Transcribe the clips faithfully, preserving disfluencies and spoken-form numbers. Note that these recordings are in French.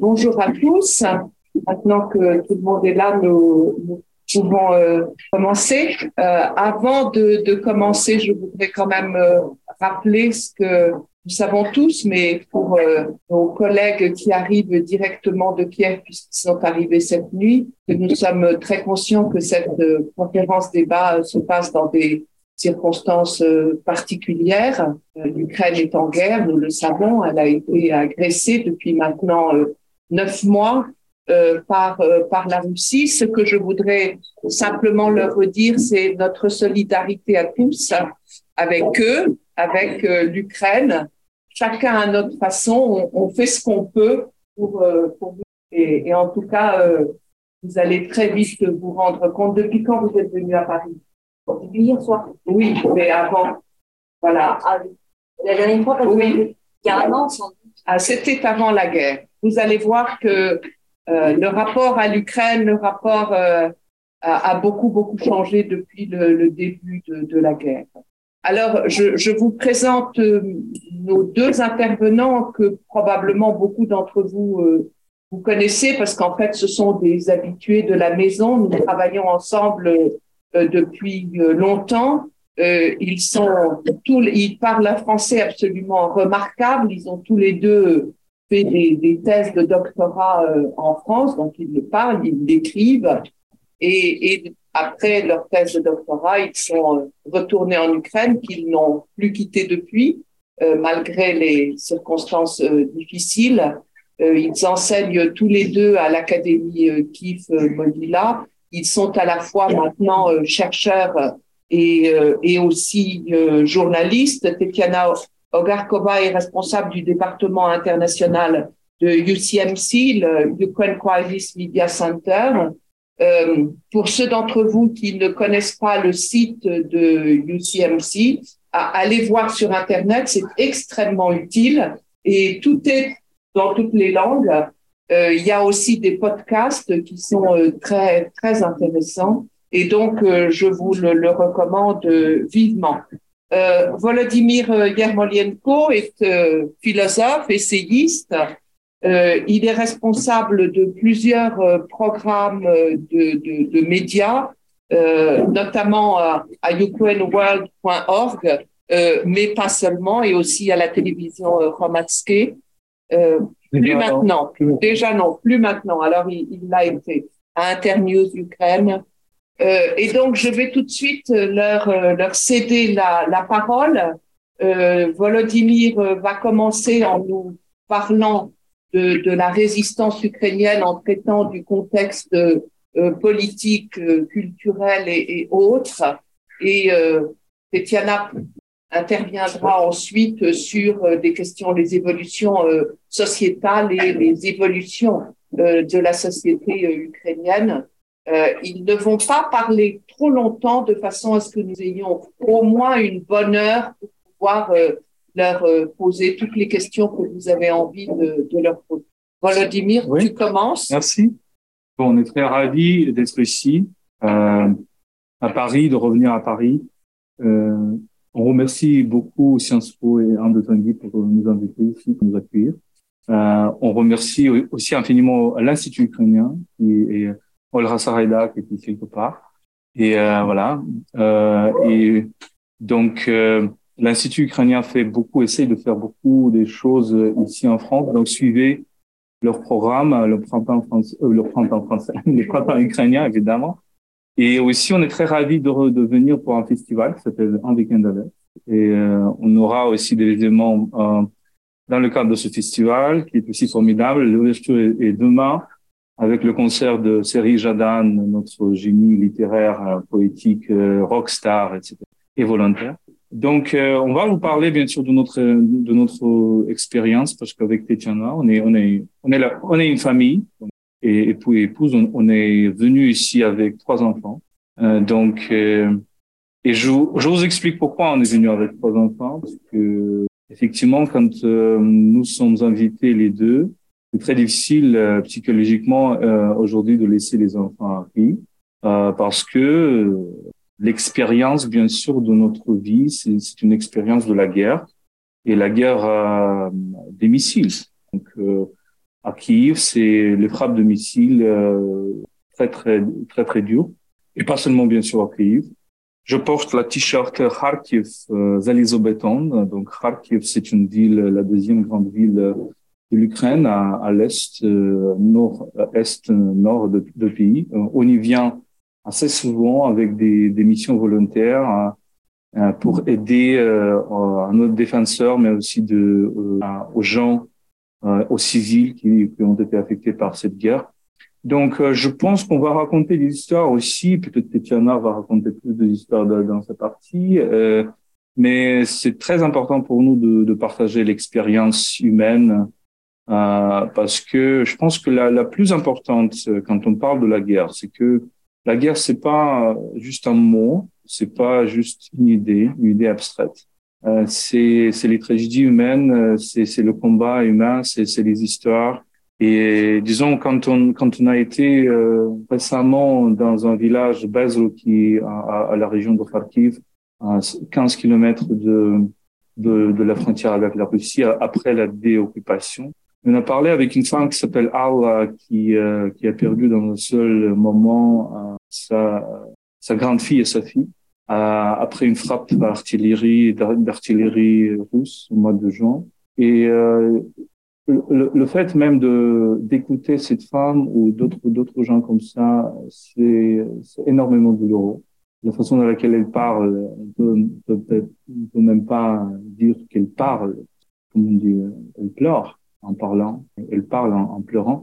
Bonjour à tous. Maintenant que tout le monde est là, nous, nous pouvons euh, commencer. Euh, avant de, de commencer, je voudrais quand même euh, rappeler ce que nous savons tous, mais pour euh, nos collègues qui arrivent directement de Kiev, puisqu'ils sont arrivés cette nuit, que nous sommes très conscients que cette euh, conférence-débat euh, se passe dans des circonstances euh, particulières. Euh, L'Ukraine est en guerre, nous le savons, elle a été agressée depuis maintenant euh, neuf mois euh, par, euh, par la Russie. Ce que je voudrais simplement leur redire, c'est notre solidarité à tous avec eux, avec euh, l'Ukraine. Chacun à notre façon, on, on fait ce qu'on peut pour, euh, pour vous. Et, et en tout cas, euh, vous allez très vite vous rendre compte. Depuis quand vous êtes venus à Paris? Depuis hier soir. Oui, mais avant. Voilà. Ah, la dernière fois, parce oui. que, il y a un an, sans doute. Ah, c'était avant la guerre. Vous allez voir que euh, le rapport à l'Ukraine, le rapport euh, a, a beaucoup, beaucoup changé depuis le, le début de, de la guerre. Alors, je, je vous présente nos deux intervenants que probablement beaucoup d'entre vous euh, vous connaissez parce qu'en fait, ce sont des habitués de la maison. Nous travaillons ensemble euh, depuis longtemps. Euh, ils sont tous, ils parlent un français absolument remarquable. Ils ont tous les deux fait des, des thèses de doctorat euh, en France, donc ils le parlent, ils l'écrivent. Et, et après leur thèse de doctorat, ils sont retournés en Ukraine, qu'ils n'ont plus quitté depuis, euh, malgré les circonstances euh, difficiles. Euh, ils enseignent tous les deux à l'Académie euh, Kiev-Mogila. Ils sont à la fois maintenant euh, chercheurs et, euh, et aussi euh, journalistes. Tetyana Ogarkova est responsable du département international de U C M C, le Ukrainian Crisis Media Center. Euh, pour ceux d'entre vous qui ne connaissent pas le site de U C M C, allez voir sur Internet, c'est extrêmement utile et tout est dans toutes les langues. Euh, il y a aussi des podcasts qui sont euh, très, très intéressants et donc euh, je vous le, le recommande euh, vivement. Euh, Volodymyr Yermolienko est euh, philosophe, essayiste. Euh, il est responsable de plusieurs euh, programmes de, de, de médias, euh, notamment à, à Ukraine World point org, euh, mais pas seulement, et aussi à la télévision euh, Hromadske. Euh, plus maintenant, plus. déjà non, plus maintenant. Alors il, il l'a été à Internews Ukraine. Euh, et donc je vais tout de suite leur, leur céder la, la parole. Euh, Volodymyr va commencer en nous parlant De, de la résistance ukrainienne en traitant du contexte euh, politique, euh, culturel et, et autres. Et euh, Tetyana interviendra ensuite sur euh, des questions, les évolutions euh, sociétales et les évolutions euh, de la société euh, ukrainienne. Euh, ils ne vont pas parler trop longtemps de façon à ce que nous ayons au moins une bonne heure pour pouvoir euh, leur poser toutes les questions que vous avez envie de, de leur poser. Volodymyr, oui. Tu commences. Merci. Bon, on est très ravis d'être ici, euh, à Paris, de revenir à Paris. Euh, on remercie beaucoup Sciences Po et Anne de Tinguy pour nous inviter ici, pour nous accueillir. Euh, on remercie aussi infiniment l'Institut ukrainien et, et Olga Sarayda qui est ici quelque part. Et euh, voilà. Euh, et donc... Euh, L'Institut ukrainien fait beaucoup, essaye de faire beaucoup des choses ici en France. Donc, suivez leur programme, le printemps français, euh, le printemps français, le printemps ukrainien, évidemment. Et aussi, on est très ravis de, de venir pour un festival qui s'appelle Un Week-end avec. Et euh, on aura aussi des événements euh, dans le cadre de ce festival qui est aussi formidable. L'ouverture est, est demain avec le concert de Serhiy Jadan, notre génie littéraire, poétique, euh, rockstar, et cetera et volontaire. Donc, euh, on va vous parler bien sûr de notre de notre expérience parce qu'avec Tetyana, on est on est on est là, on est une famille et époux et épouse. On, on est venu ici avec trois enfants. Euh, donc, euh, et je vous, je vous explique pourquoi on est venu avec trois enfants parce que effectivement, quand euh, nous sommes invités les deux, c'est très difficile euh, psychologiquement euh, aujourd'hui de laisser les enfants à Paris euh, parce que euh, l'expérience, bien sûr, de notre vie, c'est, c'est une expérience de la guerre et la guerre euh, des missiles. Donc, euh, à Kiev, c'est les frappes de missiles euh, très, très, très, très dures. Et pas seulement, bien sûr, à Kiev. Je porte la t-shirt Kharkiv, euh, Zalizobéton. Donc, Kharkiv, c'est une ville, la deuxième grande ville de l'Ukraine, à, à l'est, euh, nord, est, nord de, de pays. On y vient assez souvent avec des, des missions volontaires euh, pour aider euh, à nos défenseurs, mais aussi de, euh, aux gens, euh, aux civils qui, qui ont été affectés par cette guerre. Donc, euh, je pense qu'on va raconter des histoires aussi. Peut-être Tetyana va raconter plus d'histoires dans sa partie. Euh, mais c'est très important pour nous de, de partager l'expérience humaine euh, parce que je pense que la, la plus importante quand on parle de la guerre, c'est que la guerre, c'est pas juste un mot, c'est pas juste une idée, une idée abstraite. Euh, c'est, c'est les tragédies humaines, c'est, c'est le combat humain, c'est, c'est les histoires. Et disons, quand on, quand on a été euh, récemment dans un village, Bezruki, à, à la région de Kharkiv, à quinze kilomètres de, de, de la frontière avec la Russie, après la déoccupation, on a parlé avec une femme qui s'appelle Alla, qui, euh, qui a perdu dans un seul moment euh, sa, sa grande fille et sa fille, euh, après une frappe d'artillerie, d'artillerie russe au mois de juin. Et, euh, Le, le fait même de d'écouter cette femme ou d'autres d'autres gens comme ça, c'est, c'est énormément douloureux. La façon dans laquelle elle parle, on ne peut, peut, peut même pas dire qu'elle parle. Comme on dit, elle pleure en parlant, elle parle en, en pleurant.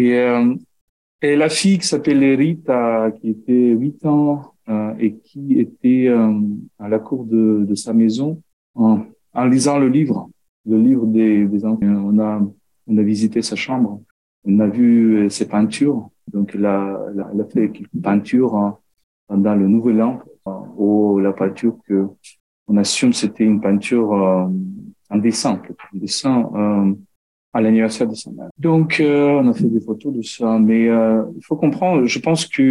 Et, euh, et la fille qui s'appelait Rita, qui était huit ans euh, et qui était euh, à la cour de, de sa maison en, en lisant le livre. Le livre des, des enfants. On a, on a visité sa chambre. On a vu ses peintures. Donc, elle a, elle a fait quelques peintures hein, pendant le Nouvel An. Hein, ou la peinture que, on assume c'était une peinture, euh, un dessin, un dessin, euh, à l'anniversaire de sa mère. Donc, euh, on a fait des photos de ça. Mais, euh, il faut comprendre, je pense que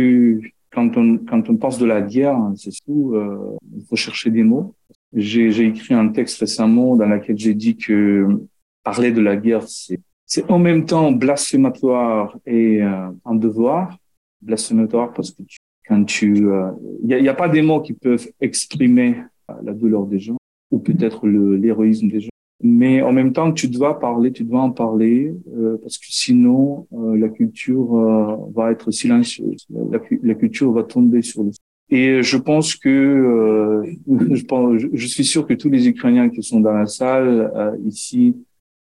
quand on, quand on pense de la guerre, c'est tout, euh, il faut chercher des mots. J'ai, j'ai écrit un texte récemment dans lequel j'ai dit que parler de la guerre, c'est, c'est en même temps blasphématoire et euh, un devoir. Blasphématoire parce que tu, quand tu... Il euh, n'y a, y a pas des mots qui peuvent exprimer la douleur des gens ou peut-être le, l'héroïsme des gens. Mais en même temps, tu dois parler, tu dois en parler euh, parce que sinon, euh, la culture euh, va être silencieuse. La, la culture va tomber sur le... Et je pense que euh, je pense, je suis sûr que tous les Ukrainiens qui sont dans la salle euh, ici,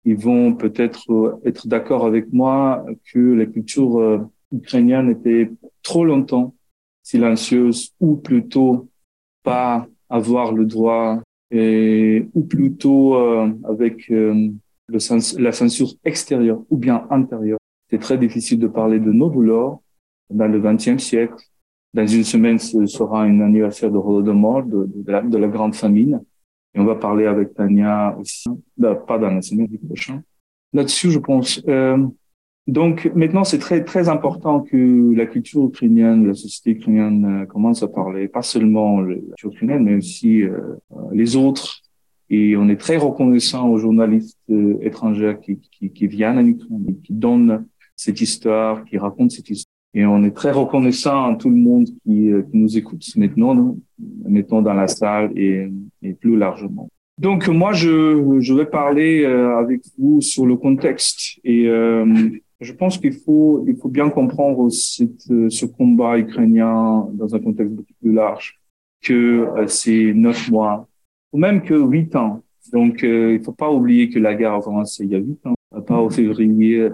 ils vont peut-être être d'accord avec moi que la culture euh, ukrainienne était trop longtemps silencieuse, ou plutôt pas avoir le droit, et ou plutôt euh, avec euh, le sens, la censure extérieure ou bien intérieure. C'est très difficile de parler de nos douleurs dans le vingtième siècle. Dans une semaine, ce sera un anniversaire de Holodomor, de, de, la, de la grande famine. Et on va parler avec Tania aussi, bah, pas dans la semaine du prochain. Là-dessus, je pense. Euh, donc, maintenant, c'est très, très important que la culture ukrainienne, la société ukrainienne euh, commence à parler, pas seulement la culture ukrainienne, mais aussi euh, les autres. Et on est très reconnaissant aux journalistes euh, étrangers qui, qui, qui viennent en Ukraine, qui donnent cette histoire, qui racontent cette histoire. Et on est très reconnaissant à tout le monde qui, qui nous écoute maintenant, maintenant dans la salle et, et plus largement. Donc moi, je, je vais parler avec vous sur le contexte et euh, je pense qu'il faut, il faut bien comprendre cette, ce combat ukrainien dans un contexte beaucoup plus large que euh, ces neuf mois ou même que huit ans. Donc euh, il faut pas oublier que la guerre a commencé il y a huit ans, pas au février euh,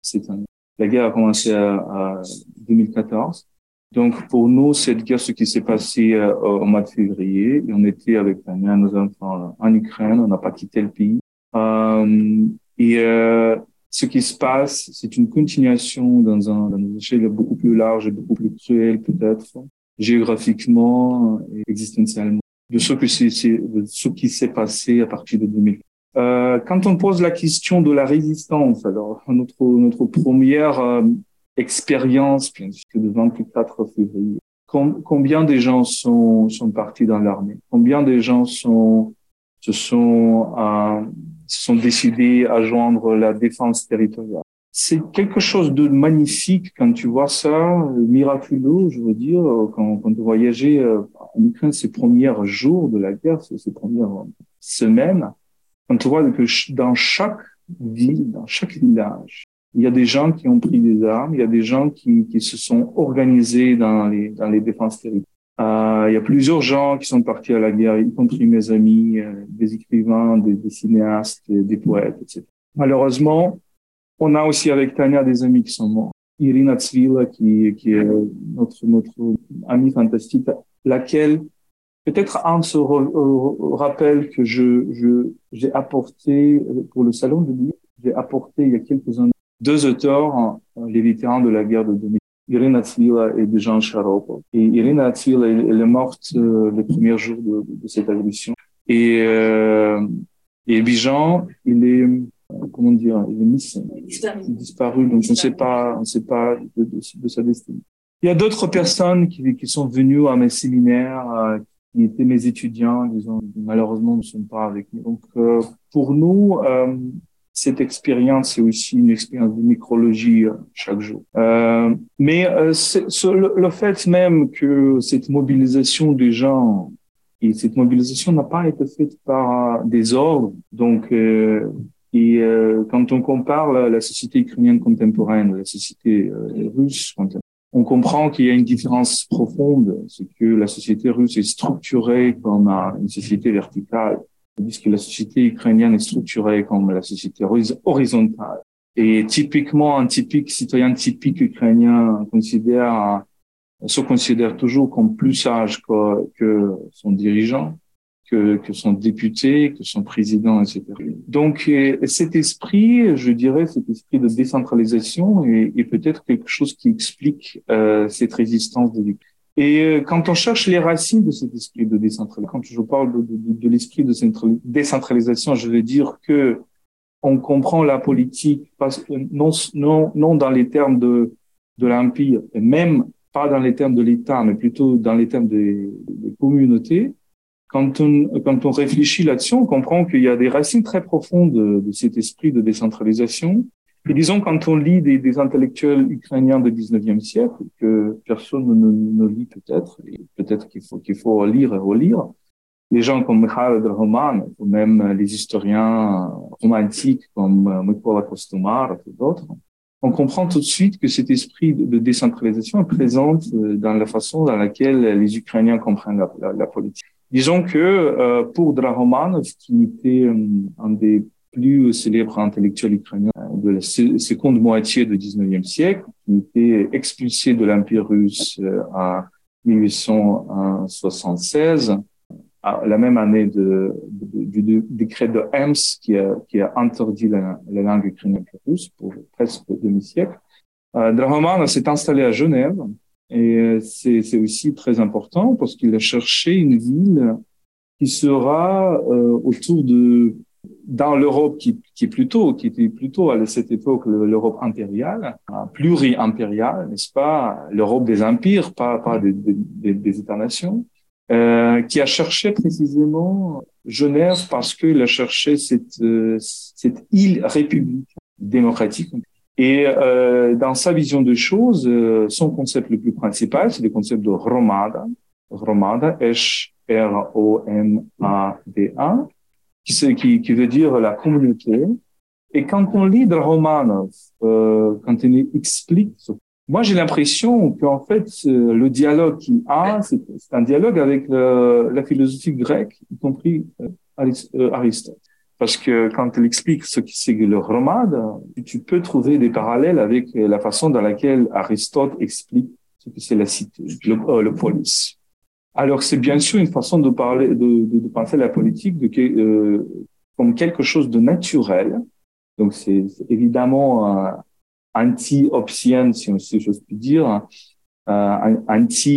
cette année. La guerre a commencé en deux mille quatorze. Donc, pour nous, cette guerre, ce qui s'est passé euh, au mois de février, et on était avec Tania, nos enfants, en Ukraine, on n'a pas quitté le pays. Euh, et euh, ce qui se passe, c'est une continuation dans un, dans une échelle beaucoup plus large et beaucoup plus cruelle, peut-être, géographiquement et existentiellement, de ce, que c'est, c'est, de ce qui s'est passé à partir de deux mille quatorze. Euh, quand on pose la question de la résistance, alors notre notre première euh, expérience, bien sûr, de vingt-quatre février, com- combien des gens sont sont partis dans l'armée, combien des gens sont se sont euh, se sont décidés à joindre la défense territoriale, c'est quelque chose de magnifique quand tu vois ça, miraculeux, je veux dire, quand, quand tu voyageais en Ukraine ces premiers jours de la guerre, ces premières semaines, quand tu vois que dans chaque ville, dans chaque village, il y a des gens qui ont pris des armes, il y a des gens qui, qui se sont organisés dans les, dans les défenses territoriales. Euh, il y a plusieurs gens qui sont partis à la guerre, y compris mes amis, euh, des écrivains, des, des cinéastes, des poètes, et cetera. Malheureusement, on a aussi avec Tania des amis qui sont morts. Irina Tsvila, qui, qui est notre, notre amie fantastique, laquelle peut-être Anne se rappelle que je, je, j'ai apporté, pour le salon de livre, j'ai apporté il y a quelques années deux auteurs, les vétérans de la guerre de deux mille. Irina Tsvila et Bijan Sharopov. Et Irina Tsvila, elle est morte euh, le premier jour de, de cette agression. Et, euh, et Bijan, il est, comment dire, il est mis, il est disparu. Donc, on ne sait pas, on ne sait pas de, de, de sa destinée. Il y a d'autres personnes qui, qui sont venues à mes séminaires, euh, qui étaient mes étudiants, disons, malheureusement, ne sont pas avec nous. Donc, euh, pour nous, euh, cette expérience, c'est aussi une expérience de micrologie chaque jour. Euh, mais euh, c'est, ce, le, le fait même que cette mobilisation des gens, et cette mobilisation n'a pas été faite par des ordres, donc euh, et, euh, quand on compare la, la société ukrainienne contemporaine, la société euh, russe contemporaine, on comprend qu'il y a une différence profonde, c'est que la société russe est structurée comme une société verticale, tandis que la société ukrainienne est structurée comme la société horizontale. Et typiquement, un typique citoyen typique ukrainien considère, se considère toujours comme plus sage que, que son dirigeant, que, que son député, que son président, et cetera. Donc, et cet esprit, je dirais, cet esprit de décentralisation est, est peut-être quelque chose qui explique euh, cette résistance de l'Ukraine. Et quand on cherche les racines de cet esprit de décentralisation, quand je parle de, de, de l'esprit de décentralisation, je veux dire que on comprend la politique pas, non, non, non dans les termes de, de l'empire, et même pas dans les termes de l'État, mais plutôt dans les termes des, des communautés. Quand on, quand on réfléchit là-dessus, on comprend qu'il y a des racines très profondes de, de cet esprit de décentralisation. Et disons, quand on lit des, des intellectuels ukrainiens du dix-neuvième siècle, que personne ne, ne lit peut-être, et peut-être qu'il faut, qu'il faut lire et relire, les gens comme Mykhailo Drahomanov, ou même les historiens romantiques comme Mykola Kostomar et d'autres, on comprend tout de suite que cet esprit de décentralisation est présent dans la façon dans laquelle les Ukrainiens comprennent la, la, la politique. Disons que euh, pour Drahomanov, qui était euh, un des plus célèbre intellectuel ukrainien de la seconde moitié du dix-neuvième siècle, qui était expulsé de l'Empire russe en mille huit cent soixante-seize, la même année de, de, du décret de Ems qui a, qui a interdit la, la langue ukrainienne russe pour presque demi-siècle. Euh, Drahomanov s'est installé à Genève, et c'est, c'est aussi très important parce qu'il a cherché une ville qui sera euh, autour de dans l'Europe qui, qui est plutôt, qui était plutôt à cette époque l'Europe impériale, pluri-impériale, n'est-ce pas, l'Europe des empires, pas, pas des, des, des États-nations, euh, qui a cherché précisément Genève parce qu'il a cherché cette, euh, cette île-république démocratique. Et euh, dans sa vision des choses, euh, son concept le plus principal, c'est le concept de Hromada, Hromada, H R O M A D A, Qui, qui veut dire la communauté. Et quand on lit Drahomanov, euh, quand il explique, moi j'ai l'impression qu'en fait le dialogue qu'il a, c'est, c'est un dialogue avec le, la philosophie grecque, y compris euh, Aristote. Parce que quand il explique ce que c'est le Hromada, tu peux trouver des parallèles avec la façon dans laquelle Aristote explique ce que c'est la cité, le, euh, le polis. Alors, c'est bien sûr une façon de parler, de, de, de penser la politique de, euh, comme quelque chose de naturel. Donc, c'est, c'est évidemment euh, anti-obscène, si on sait, j'ose plus dire, euh, anti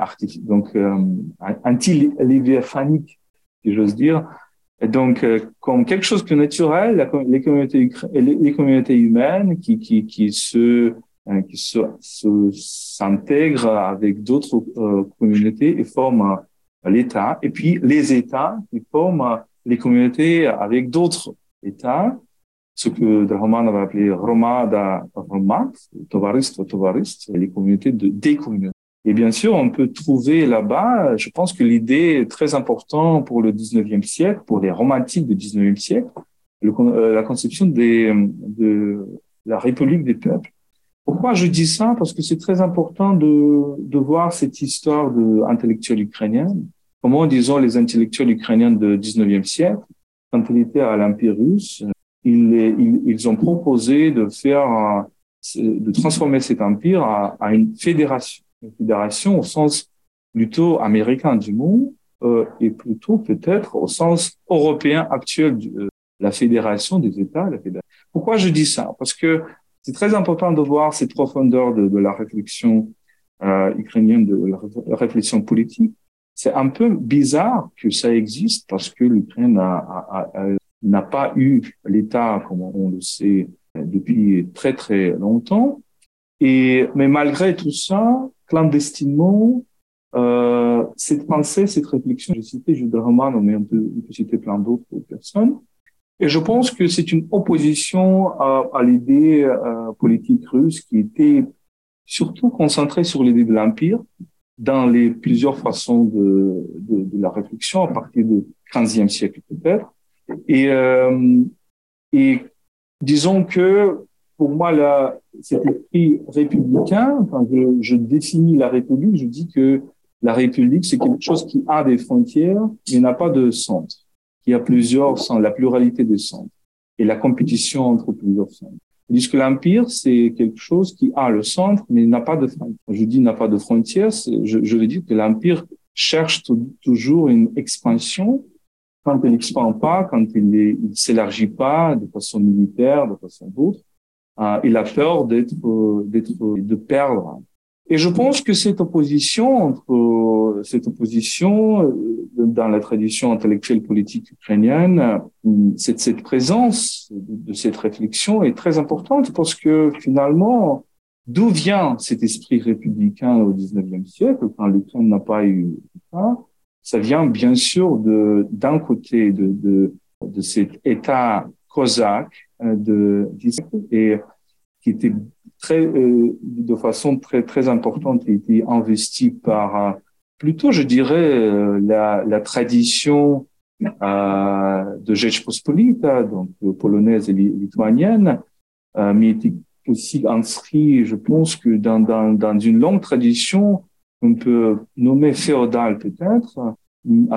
artificiel, donc euh, anti-léviaphanique, si j'ose dire. Et donc, euh, comme quelque chose de naturel, la, les communautés, les, les communautés humaines qui, qui, qui se qui se, se, s'intègrent avec d'autres euh, communautés et forment euh, l'État, et puis les États qui forment euh, les communautés avec d'autres États. ce que Drahomanov a appelé Hromada, Hromad, Tovarist, Tovarist, les communautés de, des communautés. Et bien sûr, on peut trouver là-bas, je pense que l'idée est très importante pour le dix-neuvième siècle, pour les romantiques du dix-neuvième siècle, le, euh, la conception des, de la République des peuples. Pourquoi je dis ça? Parce que c'est très important de, de voir cette histoire de intellectuelle ukrainienne. Comment, disons, les intellectuels ukrainiens du dix-neuvième siècle, quand ils étaient à l'Empire russe, ils, ils, ils ont proposé de faire, de transformer cet empire à, à une fédération. Une fédération au sens plutôt américain du mot, euh, et plutôt peut-être au sens européen actuel de euh, la fédération des États. La fédération. Pourquoi je dis ça? Parce que c'est très important de voir cette profondeur de, de la réflexion euh, ukrainienne, de la, la réflexion politique. C'est un peu bizarre que ça existe parce que l'Ukraine a, a, a, n'a pas eu l'État, comme on le sait, depuis très très longtemps. Et mais malgré tout ça, clandestinement, euh, cette pensée, cette réflexion, j'ai cité Jules Drahomanov, mais on peut, on peut citer plein d'autres personnes. Et je pense que c'est une opposition à, à l'idée euh, politique russe qui était surtout concentrée sur l'idée de l'Empire dans les plusieurs façons de, de, de la réflexion à partir du quinzième siècle peut-être. Et, euh, et disons que pour moi, là, cet esprit républicain, quand je, je définis la République, je dis que la République, c'est quelque chose qui a des frontières, mais n'a pas de centre, qui a plusieurs centres, la pluralité des centres, et la compétition entre plusieurs centres. Tandis que l'Empire, c'est quelque chose qui a le centre, mais n'a pas de frontières. Quand je dis n'a pas de frontières, je, je veux dire que l'Empire cherche t- toujours une expansion. Quand il n'expand pas, quand il ne s'élargit pas de façon militaire, de façon d'autre, Euh, il a peur d'être, d'être, de perdre. Et je pense que cette opposition entre, cette opposition dans la tradition intellectuelle politique ukrainienne, cette, cette présence de cette réflexion est très importante parce que finalement, d'où vient cet esprit républicain au dix-neuvième siècle quand l'Ukraine n'a pas eu ça? Ça vient bien sûr de, d'un côté de, de, de cet État cosaque, de et qui était très euh, de façon très très importante qui était investi par plutôt je dirais la la tradition euh, de Rzeczpospolita donc polonaise et lituanienne euh, mais était aussi inscrit je pense que dans dans dans une longue tradition on peut nommer féodale peut-être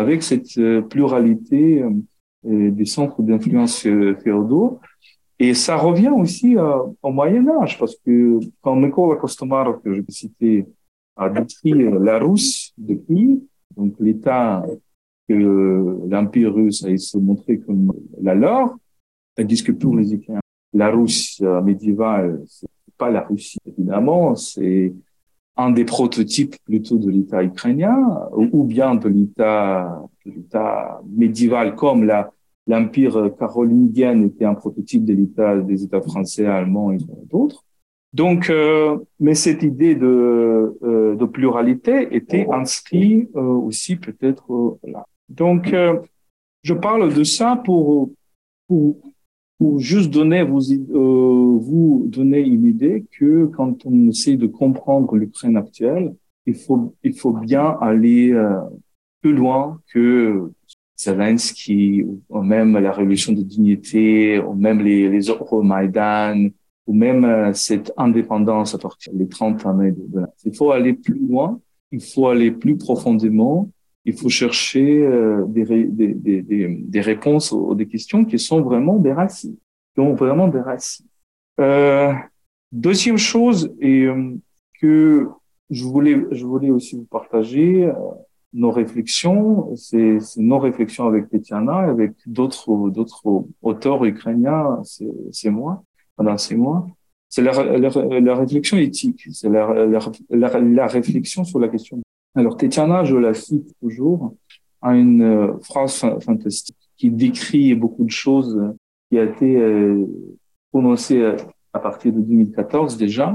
avec cette pluralité euh, des centres d'influence féodaux. Et ça revient aussi euh, au Moyen-Âge, parce que quand Mykola Kostomar, que je vais citer, a décrit la Russe de Kiev, donc l'État que l'Empire russe a se montré comme la leur, tandis que pour les Ukrainiens, la Russe médiévale, c'est pas la Russie, évidemment, c'est un des prototypes plutôt de l'État ukrainien, ou bien de l'État, de l'État médiéval comme la l'Empire carolingien était un prototype de l'État, des États français, allemands et d'autres. Donc, euh, mais cette idée de, euh, de pluralité était inscrite euh, aussi peut-être euh, là. Donc, euh, je parle de ça pour pour, pour juste donner vous euh, vous donner une idée que quand on essaie de comprendre l'Ukraine actuelle, il faut il faut bien aller euh, plus loin que Zelensky, ou même la révolution de dignité, ou même les, les Euromaidan, ou même cette indépendance à partir des trente années de là. Il faut aller plus loin, il faut aller plus profondément, il faut chercher des, des, des, des, des réponses aux des questions qui sont vraiment des racines. Donc vraiment des racines. Euh, deuxième chose est que je voulais, je voulais aussi vous partager, nos réflexions, c'est, c'est nos réflexions avec Tetyana, avec d'autres, d'autres auteurs ukrainiens, c'est, c'est moi, pendant ces mois. C'est la, la, la réflexion éthique, c'est la, la, la, la réflexion sur la question. Alors, Tetyana, je la cite toujours, a une phrase fantastique qui décrit beaucoup de choses qui a été prononcée à partir de deux mille quatorze déjà,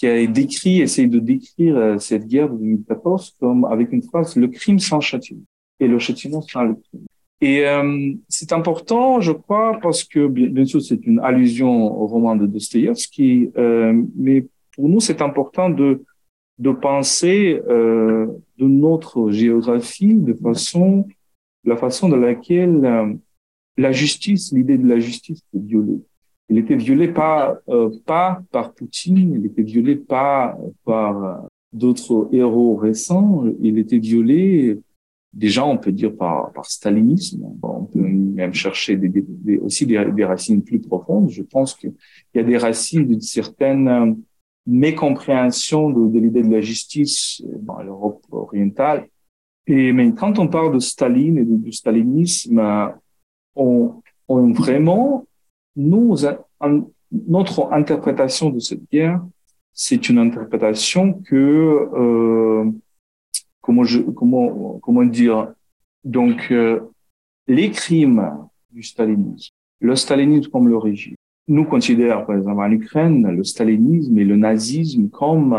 qui a décrit, essaye de décrire cette guerre de deux mille quatorze comme, avec une phrase, le crime sans châtiment et le châtiment sans le crime. Et euh, c'est important, je crois, parce que, bien, bien sûr, c'est une allusion au roman de Dostoïevski, euh, mais pour nous, c'est important de, de penser euh, de notre géographie de façon, la façon dans laquelle euh, la justice, l'idée de la justice est violée. Elle était violée pas, euh, pas par Poutine, elle était violée pas par d'autres héros récents, elle était violée... Déjà, on peut dire par, par stalinisme, on peut même chercher des, des, des, aussi des, des racines plus profondes. Je pense qu'il y a des racines d'une certaine mécompréhension de, de l'idée de la justice dans l'Europe orientale. Et mais quand on parle de Staline et du stalinisme, on, on vraiment, nous, notre interprétation de cette guerre, c'est une interprétation que... Euh, Comment, je, comment, comment dire, donc euh, les crimes du stalinisme, le stalinisme comme le régime. Nous considérons, par exemple, en Ukraine, le stalinisme et le nazisme comme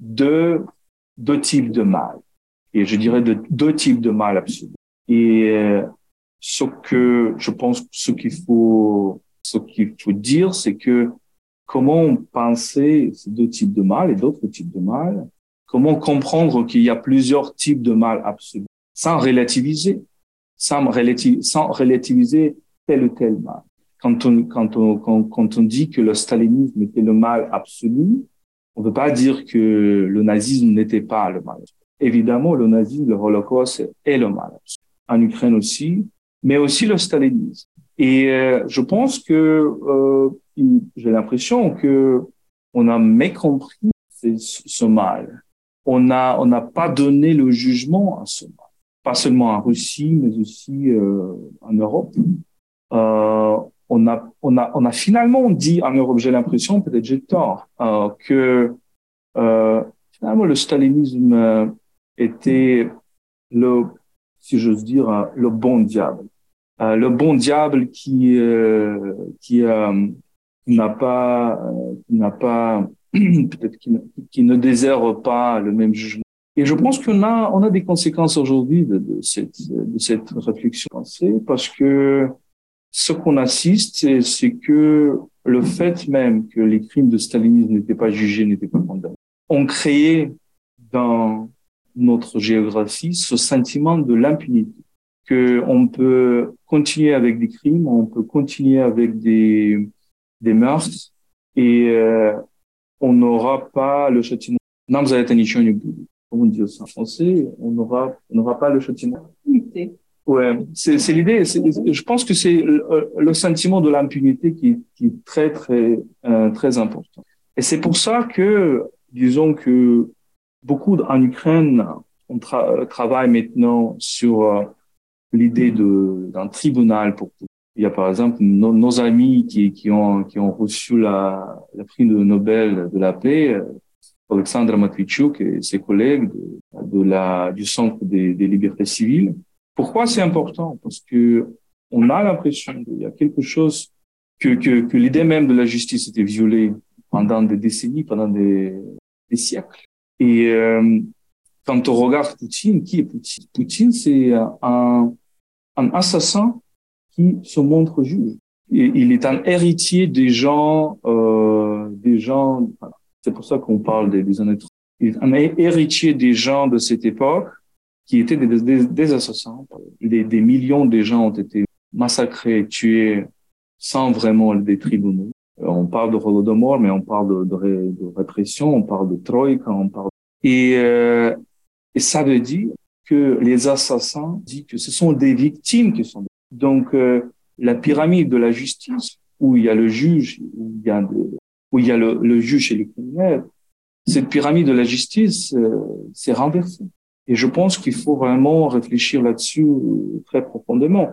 deux, deux types de mal. Et je dirais de, deux types de mal absolus. Et euh, ce que je pense, ce qu'il faut, ce qu'il faut dire, c'est que comment penser ces deux types de mal et d'autres types de mal. Comment comprendre qu'il y a plusieurs types de mal absolu, sans relativiser, sans relativiser, sans relativiser tel ou tel mal. Quand on, quand on, quand, quand on dit que le stalinisme était le mal absolu, on ne peut pas dire que le nazisme n'était pas le mal absolu. Évidemment, le nazisme, le holocauste est le mal absolu. En Ukraine aussi, mais aussi le stalinisme. Et euh, je pense que euh, j'ai l'impression que on a mécompris ce mal. On a on n'a pas donné le jugement à ce mal, pas seulement en Russie mais aussi euh, en Europe. Euh, on a on a on a finalement dit en Europe, j'ai l'impression, peut-être j'ai tort, euh, que euh, finalement le stalinisme était le, si j'ose dire, le bon diable, euh, le bon diable qui euh, qui euh, n'a pas euh, n'a pas peut-être qui ne, qui ne désert pas le même jugement. Et je pense qu'on a, on a des conséquences aujourd'hui de, de cette, de cette réflexion pensée, parce que ce qu'on assiste, c'est, c'est que le fait même que les crimes de stalinisme n'étaient pas jugés, n'étaient pas condamnés, ont créé dans notre géographie ce sentiment de l'impunité, que on peut continuer avec des crimes, on peut continuer avec des, des meurtres, et, euh, on n'aura pas le châtiment. Нам за это ничего не будет. Comment dire ça en français? On n'aura, on n'aura pas le châtiment. Ouais, c'est, c'est l'idée. C'est, je pense que c'est le, le sentiment de l'impunité qui, qui est très, très, euh, très important. Et c'est pour ça que, disons que beaucoup en Ukraine, on tra- travaille maintenant sur euh, l'idée de, d'un tribunal pour tout. Il y a par exemple nos, nos amis qui, qui, ont, qui ont reçu la, la prix de Nobel de la paix, Alexandra Matvichuk et ses collègues de, de la, du Centre des, des libertés civiles. Pourquoi c'est important? Parce que on a l'impression qu'il y a quelque chose, que, que, que l'idée même de la justice était violée pendant des décennies, pendant des, des siècles. Et euh, quand on regarde Poutine, qui est Poutine? Poutine, c'est un, un assassin qui se montre juge. Et il est un héritier des gens, euh, des gens, voilà. C'est pour ça qu'on parle des, des années trente. Il est un héritier des gens de cette époque qui étaient des, des, des assassins. Des, des millions de gens ont été massacrés, tués, sans vraiment des tribunaux. On parle de Holodomor, mais on parle de, de, ré, de répression, on parle de Troïka, on parle... Et, euh, et ça veut dire que les assassins disent que ce sont des victimes qui sont... Donc, euh, la pyramide de la justice, où il y a le juge, où il y a, de, où il y a le, le juge et le criminel, cette pyramide de la justice euh, s'est renversée. Et je pense qu'il faut vraiment réfléchir là-dessus très profondément.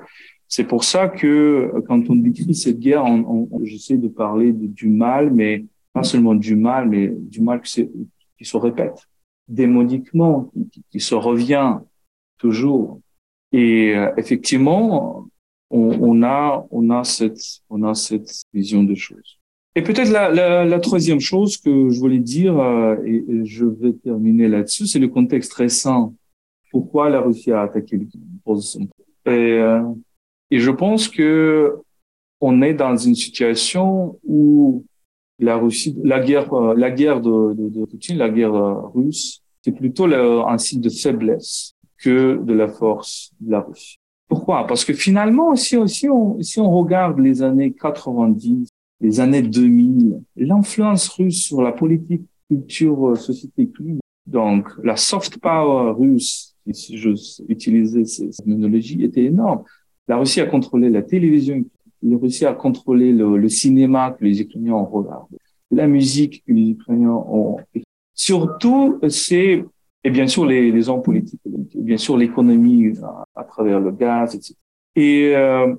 C'est pour ça que quand on décrit cette guerre, on, on, j'essaie de parler de, du mal, mais pas seulement du mal, mais du mal qui se, qui se répète démoniquement, qui, qui se revient toujours. Et euh, effectivement, on, on a on a cette on a cette vision des choses. Et peut-être la, la, la troisième chose que je voulais dire, euh, et, et je vais terminer là-dessus, c'est le contexte récent. Pourquoi la Russie a attaqué l'Ukraine? Et, et je pense que on est dans une situation où la Russie, la guerre, la guerre de, de, de Poutine, la guerre russe, c'est plutôt le, un signe de faiblesse que de la force de la Russie. Pourquoi? Parce que finalement, si, si, on, si on regarde les années quatre-vingt-dix, les années deux mille, l'influence russe sur la politique, culture, société, climat, donc la soft power russe, si je utilisais cette terminologie, était énorme. La Russie a contrôlé la télévision, la Russie a contrôlé le, le cinéma que les Ukrainiens ont regardé, la musique que les Ukrainiens ont. Surtout, c'est et bien sûr les, les hommes politiques, et bien sûr l'économie à, à travers le gaz, et cetera. Et euh,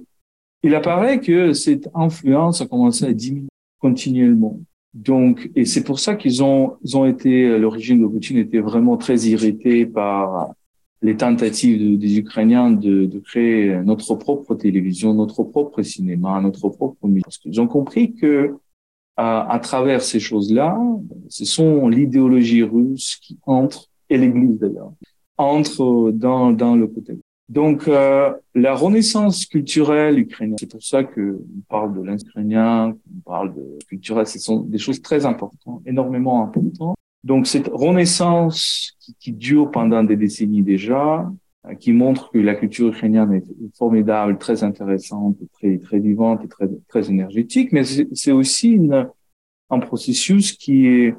il apparaît que cette influence a commencé à diminuer continuellement. Donc, et c'est pour ça qu'ils ont, ils ont été, l'origine de Poutine était vraiment très irritée par les tentatives de, des Ukrainiens de, de créer notre propre télévision, notre propre cinéma, notre propre musique. Parce qu'ils ont compris que à, à travers ces choses-là, ce sont l'idéologie russe qui entre, et l'Église d'ailleurs, entre dans, dans le côté. Donc, euh, la renaissance culturelle ukrainienne, c'est pour ça qu'on parle de l'ukrainien, qu'on parle de culturel, ce sont des choses très importantes, énormément importantes. Donc, cette renaissance qui, qui dure pendant des décennies déjà, euh, qui montre que la culture ukrainienne est formidable, très intéressante, très, très vivante et très, très énergétique, mais c'est, c'est aussi une, un processus qui est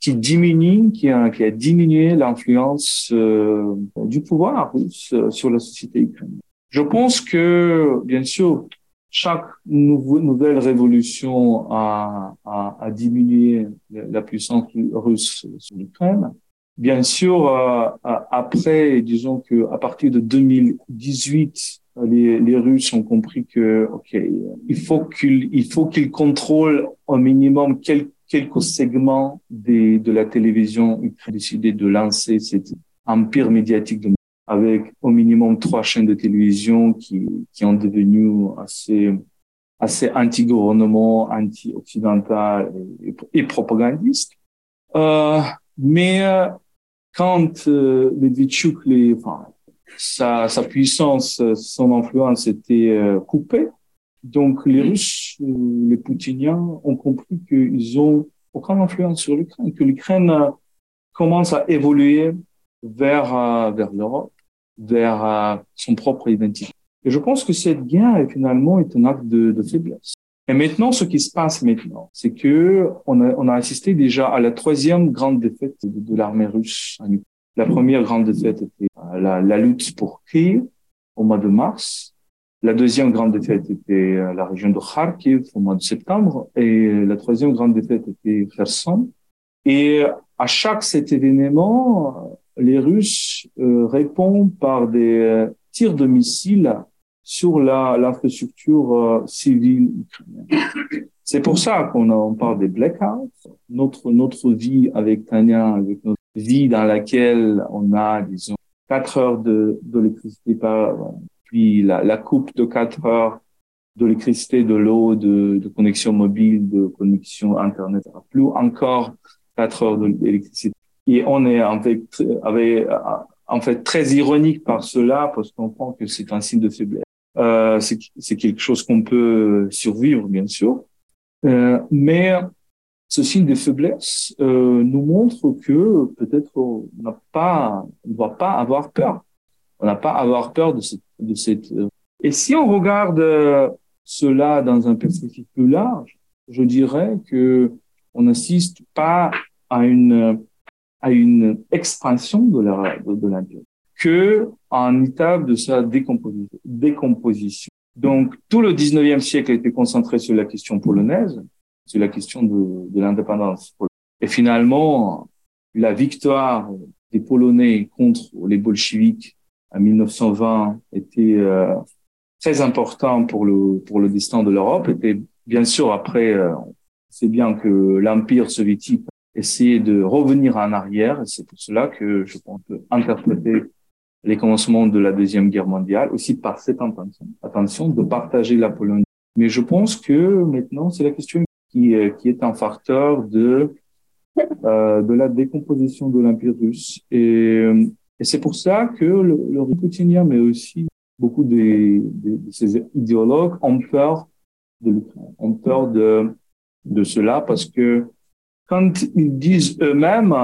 qui diminue, qui a, qui a diminué l'influence euh, du pouvoir russe sur la société ukrainienne. Je pense que, bien sûr, chaque nou- nouvelle révolution a, a, a diminué la puissance russe sur l'Ukraine. Bien sûr, euh, après, disons que à partir de deux mille dix-huit, les, les Russes ont compris que, ok, il faut qu'ils, il faut qu'ils contrôlent au minimum quelques quelques segments des, de la télévision ont décidé de lancer cet empire médiatique de, avec au minimum trois chaînes de télévision qui, qui ont devenu assez, assez anti-gouvernement, anti-occidental et, et, et propagandiste. Euh, mais quand euh, Medvedchuk, les, enfin, sa, sa puissance, son influence était euh, coupée, donc, les Russes, les Poutiniens ont compris qu'ils ont aucune influence sur l'Ukraine, que l'Ukraine commence à évoluer vers, vers l'Europe, vers son propre identité. Et je pense que cette guerre, finalement, est un acte de, de faiblesse. Et maintenant, ce qui se passe maintenant, c'est que on a, on a assisté déjà à la troisième grande défaite de, de l'armée russe en Ukraine. La première grande défaite était la, la lutte pour Kiev au mois de mars. La deuxième grande défaite était la région de Kharkiv au mois de septembre et la troisième grande défaite était Kherson. Et à chaque cet événement, les Russes euh, répondent par des tirs de missiles sur la l'infrastructure euh, civile ukrainienne. C'est pour ça qu'on a, on parle des blackouts. Notre notre vie avec Tania, avec notre vie dans laquelle on a disons quatre heures de d'électricité par puis la, la coupe de quatre heures de l'électricité, de l'eau, de, de connexion mobile, de connexion Internet, plus encore quatre heures de l'électricité. Et on est en fait, avec, en fait très ironique par cela, parce qu'on comprend que c'est un signe de faiblesse. Euh, c'est, c'est quelque chose qu'on peut survivre, bien sûr. Euh, mais ce signe de faiblesse euh, nous montre que peut-être on n'a pas, on ne doit pas avoir peur. On n'a pas à avoir peur de cette, de cette. Et si on regarde cela dans un perspective plus large, je dirais que on n'assiste pas à une à une expansion de la de, de la guerre, que à une étape de sa décomposition. décomposition. Donc tout le dix-neuvième siècle a été concentré sur la question polonaise, sur la question de, de l'indépendance. Et finalement, la victoire des Polonais contre les bolcheviques en mille neuf cent vingt était euh, très important pour le pour le destin de l'Europe. Était bien sûr après, euh, c'est bien que l'Empire soviétique essayait de revenir en arrière. Et c'est pour cela que je pense qu'on peut interpréter les commencements de la deuxième guerre mondiale aussi par cette intention, attention de partager la Pologne. Mais je pense que maintenant c'est la question qui qui est un facteur de euh, de la décomposition de l'Empire russe et Et c'est pour ça que le, le poutinien, mais aussi beaucoup de, de, de ces idéologues ont peur de l'Ukraine, ont peur de, de cela parce que quand ils disent eux-mêmes,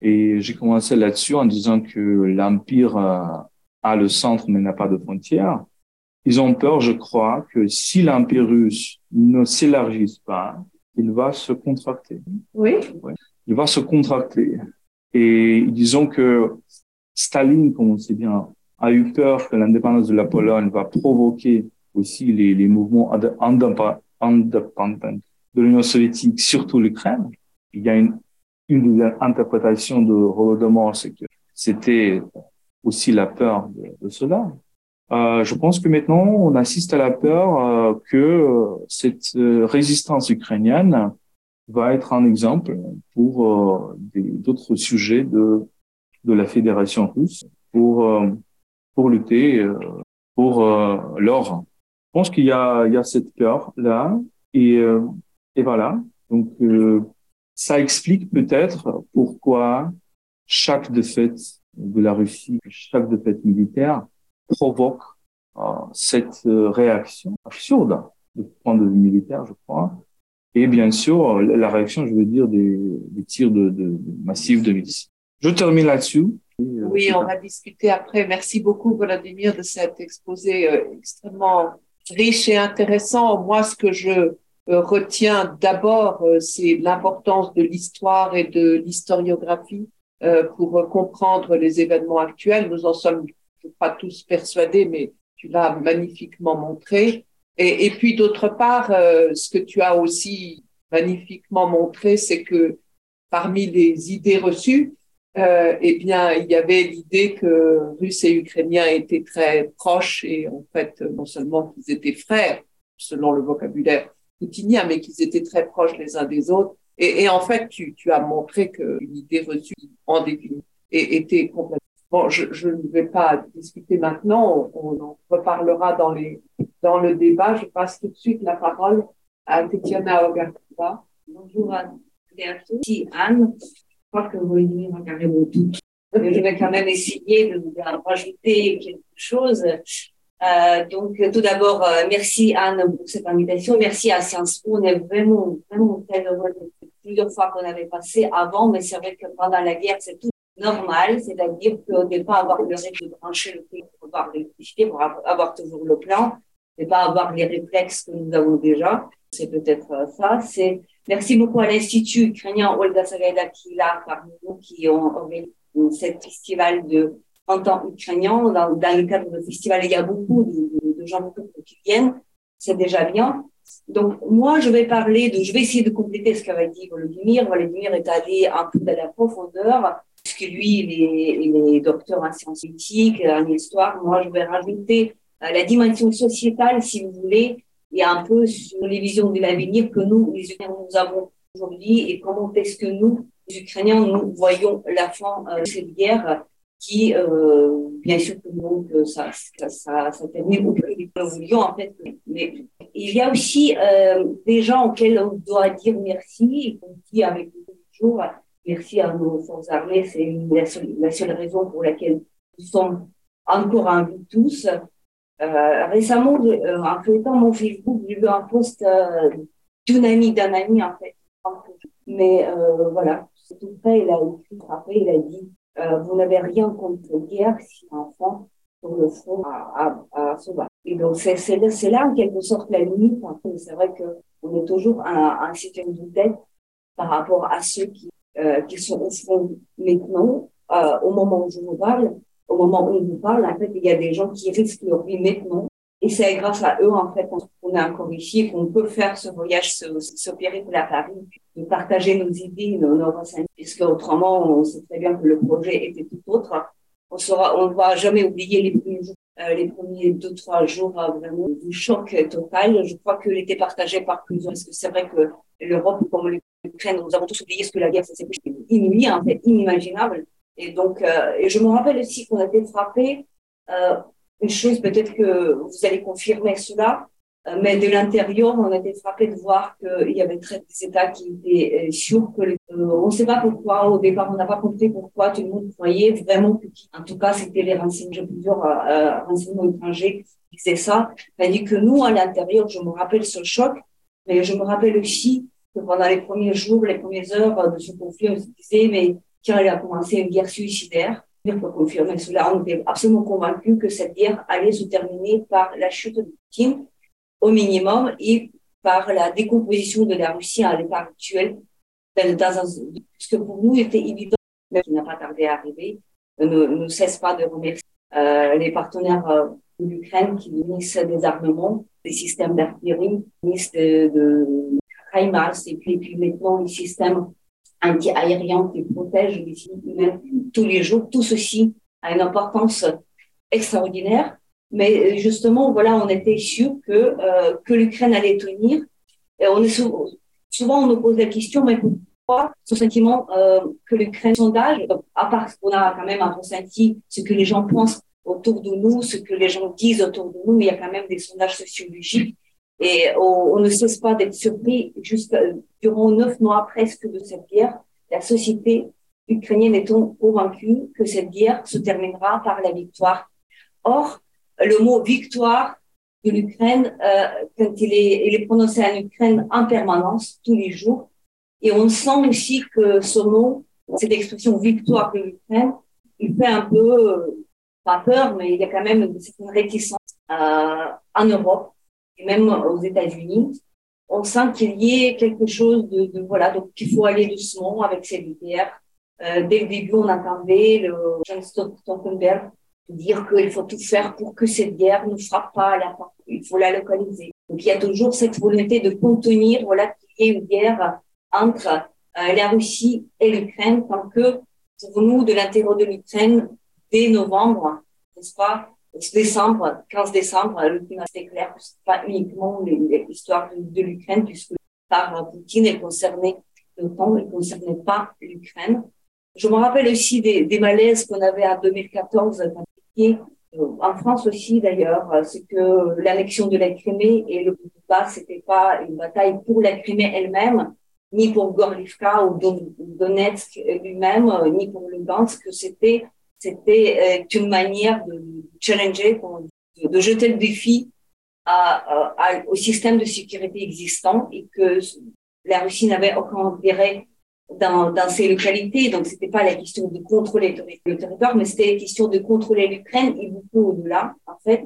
et j'ai commencé là-dessus en disant que l'Empire a le centre mais n'a pas de frontières, ils ont peur, je crois, que si l'Empire russe ne s'élargisse pas, il va se contracter. Oui. Ouais. Il va se contracter. Et disons que Staline, comme on sait bien, a eu peur que l'indépendance de la Pologne va provoquer aussi les, les mouvements indépendants de l'Union soviétique, surtout l'Ukraine. Il y a une, une interprétation de Holodomor, c'est que c'était aussi la peur de, de cela. Euh, je pense que maintenant, on assiste à la peur euh, que cette euh, résistance ukrainienne va être un exemple pour euh, des, d'autres sujets de, de la Fédération russe pour, euh, pour lutter euh, pour euh, l'or. Je pense qu'il y a, il y a cette peur-là et, euh, et voilà. Donc, euh, ça explique peut-être pourquoi chaque défaite de la Russie, chaque défaite militaire provoque euh, cette euh, réaction absurde du point de vue militaire, je crois. Et bien sûr, la réaction, je veux dire, des, des tirs de, de, de massifs de missiles. Je termine là-dessus. Et, euh, oui, on va discuter après. Merci beaucoup, Volodymyr, de cet exposé euh, extrêmement riche et intéressant. Moi, ce que je euh, retiens d'abord, euh, c'est l'importance de l'histoire et de l'historiographie euh, pour euh, comprendre les événements actuels. Nous en sommes pas tous persuadés, mais tu l'as magnifiquement montré. Et, et puis, d'autre part, euh, ce que tu as aussi magnifiquement montré, c'est que parmi les idées reçues, euh, eh bien, il y avait l'idée que Russes et Ukrainiens étaient très proches et en fait, non seulement qu'ils étaient frères, selon le vocabulaire poutinien, mais qu'ils étaient très proches les uns des autres. Et, et en fait, tu, tu as montré qu'une idée reçue en définitive était complètement… Bon, je, je ne vais pas discuter maintenant, on en reparlera dans, les, dans le débat. Je passe tout de suite la parole à Tetyana Ogarkova. Bonjour Anne. Merci Anne. Je crois que Volodymyr a carrément tout. Mais je vais quand même essayer de vous rajouter quelque chose. Euh, donc, tout d'abord, merci Anne pour cette invitation. Merci à Sciences Po. On est vraiment, vraiment très heureux de plusieurs fois qu'on avait passé avant, mais c'est vrai que pendant la guerre, c'est tout normal, c'est-à-dire qu'on ne peut pas avoir le réflexe de brancher le prix pour avoir l'électricité, pour avoir toujours le plan, et pas avoir les réflexes que nous avons déjà. C'est peut-être ça. C'est... Merci beaucoup à l'Institut ukrainien Olga Saveda qui est là parmi nous, qui ont organisé ce festival de trente ans ukrainien. Dans, dans le cadre du festival, il y a beaucoup de, de, de gens qui viennent. C'est déjà bien. Donc, moi, je vais parler de, je vais essayer de compléter ce qu'avait dit Volodymyr. Volodymyr est allé un peu dans la profondeur. Parce que lui, il est, il est docteur en sciences politiques, en histoire. Moi, je vais rajouter la dimension sociétale, si vous voulez, et un peu sur les visions de l'avenir que nous, les Ukrainiens, nous avons aujourd'hui et comment est-ce que nous, les Ukrainiens, nous voyons la fin de cette guerre qui, euh, bien sûr, tout le monde, ça, ça, ça, ça termine au plus vite que nous voulions, en fait. Mais il y a aussi euh, des gens auxquels on doit dire merci, et on dit avec toujours merci à nos forces armées, c'est la seule, la seule raison pour laquelle nous sommes encore en vie tous. Euh, récemment, euh, en feuilletant mon Facebook, j'ai vu un post euh, d'une amie d'un ami, en fait. Mais euh, voilà, c'est tout près, il a écrit, après il a dit euh, « Vous n'avez rien contre la guerre si un enfant sur le front à, à, à sauver. » Et donc, c'est, c'est, là, c'est là, en quelque sorte, la limite. En fait. C'est vrai qu'on est toujours en situation de tête par rapport à ceux qui Euh, qui sont au front maintenant, euh, au moment où je vous parle, au moment où on vous parle, en fait, il y a des gens qui risquent leur vie maintenant. Et c'est grâce à eux, en fait, qu'on est encore ici et qu'on peut faire ce voyage, ce, ce périple à Paris, de partager nos idées, nos, nos renseignements, puisque autrement, on sait très bien que le projet était tout autre. On sera, on ne va jamais oublier les premiers jours, euh, les premiers deux, trois jours, euh, vraiment, du choc total. Je crois qu'il était partagé par plusieurs, parce que c'est vrai que l'Europe, comme le Ukraine, nous avons tous oublié ce que la guerre, c'est inouïe, en fait, inimaginable. Et donc, euh, et je me rappelle aussi qu'on a été frappé, euh, une chose peut-être que vous allez confirmer cela, Mais de l'intérieur, on a été frappé de voir qu'il y avait très, des États qui étaient sûrs que... Euh, on ne sait pas pourquoi, au départ, on n'a pas compris pourquoi tout le monde croyait vraiment que... En tout cas, c'était les renseignements, plusieurs euh, renseignements étrangers qui disaient ça. Tandis que nous, à l'intérieur, je me rappelle ce choc, mais je me rappelle aussi que pendant les premiers jours, les premières heures de ce conflit, on se disait, mais tiens, il a commencé une guerre suicidaire. Pour confirmer cela, on était absolument convaincus que cette guerre allait se terminer par la chute de Poutine, au minimum, et par la décomposition de la Russie à l'état actuel, dans un, ce que pour nous était évident, mais qui n'a pas tardé à arriver, ne, ne cesse pas de remercier euh, les partenaires euh, de l'Ukraine qui fournissent des armements, des systèmes d'artillerie, de, de HIMARS, et puis, et puis maintenant les systèmes anti-aériens qui protègent les civils humains tous les jours. Tout ceci a une importance extraordinaire. Mais justement, voilà, on était sûr que euh, que l'Ukraine allait tenir. Et on est souvent, souvent on nous pose la question, mais pourquoi ce sentiment euh, que l'Ukraine sondage, donc, à part qu'on a quand même un ressenti, ce que les gens pensent autour de nous, ce que les gens disent autour de nous, mais il y a quand même des sondages sociologiques et on, on ne cesse pas d'être surpris jusqu'à durant neuf mois presque de cette guerre, la société ukrainienne étant convaincue que cette guerre se terminera par la victoire. Or le mot victoire de l'Ukraine, euh, quand il est, il est prononcé en Ukraine en permanence, tous les jours. Et on sent aussi que ce mot, cette expression victoire de l'Ukraine, il fait un peu, euh, pas peur, mais il y a quand même une certaine réticence euh, en Europe et même aux États-Unis. On sent qu'il y ait quelque chose de, de voilà, donc qu'il faut aller doucement avec ces V P R. Euh, dès le début, on entendait le John Stoltenberg dire qu'il faut tout faire pour que cette guerre ne frappe pas à la porte, il faut la localiser. Donc, il y a toujours cette volonté de contenir, voilà, qu'il y ait une guerre entre euh, la Russie et l'Ukraine, tant que, pour nous, de l'intérieur de l'Ukraine, dès novembre, n'est-ce pas, décembre, quinze décembre, c'était clair que ce n'est pas uniquement l'histoire de, de l'Ukraine, puisque par Poutine, elle concernait l'OTAN, elle ne concernait pas l'Ukraine. Je me rappelle aussi des, des malaises qu'on avait en deux mille quatorze, en France aussi d'ailleurs, c'est que l'annexion de la Crimée et le Donbass, bah, c'était pas une bataille pour la Crimée elle-même, ni pour Gorlivka ou Don, Donetsk lui-même, ni pour Lugansk. C'était c'était une manière de challenger, de, de jeter le défi à, à, au système de sécurité existant et que la Russie n'avait aucun intérêt dans, dans ces localités. Donc, c'était pas la question de contrôler le territoire, mais c'était la question de contrôler l'Ukraine et beaucoup au-delà, en fait.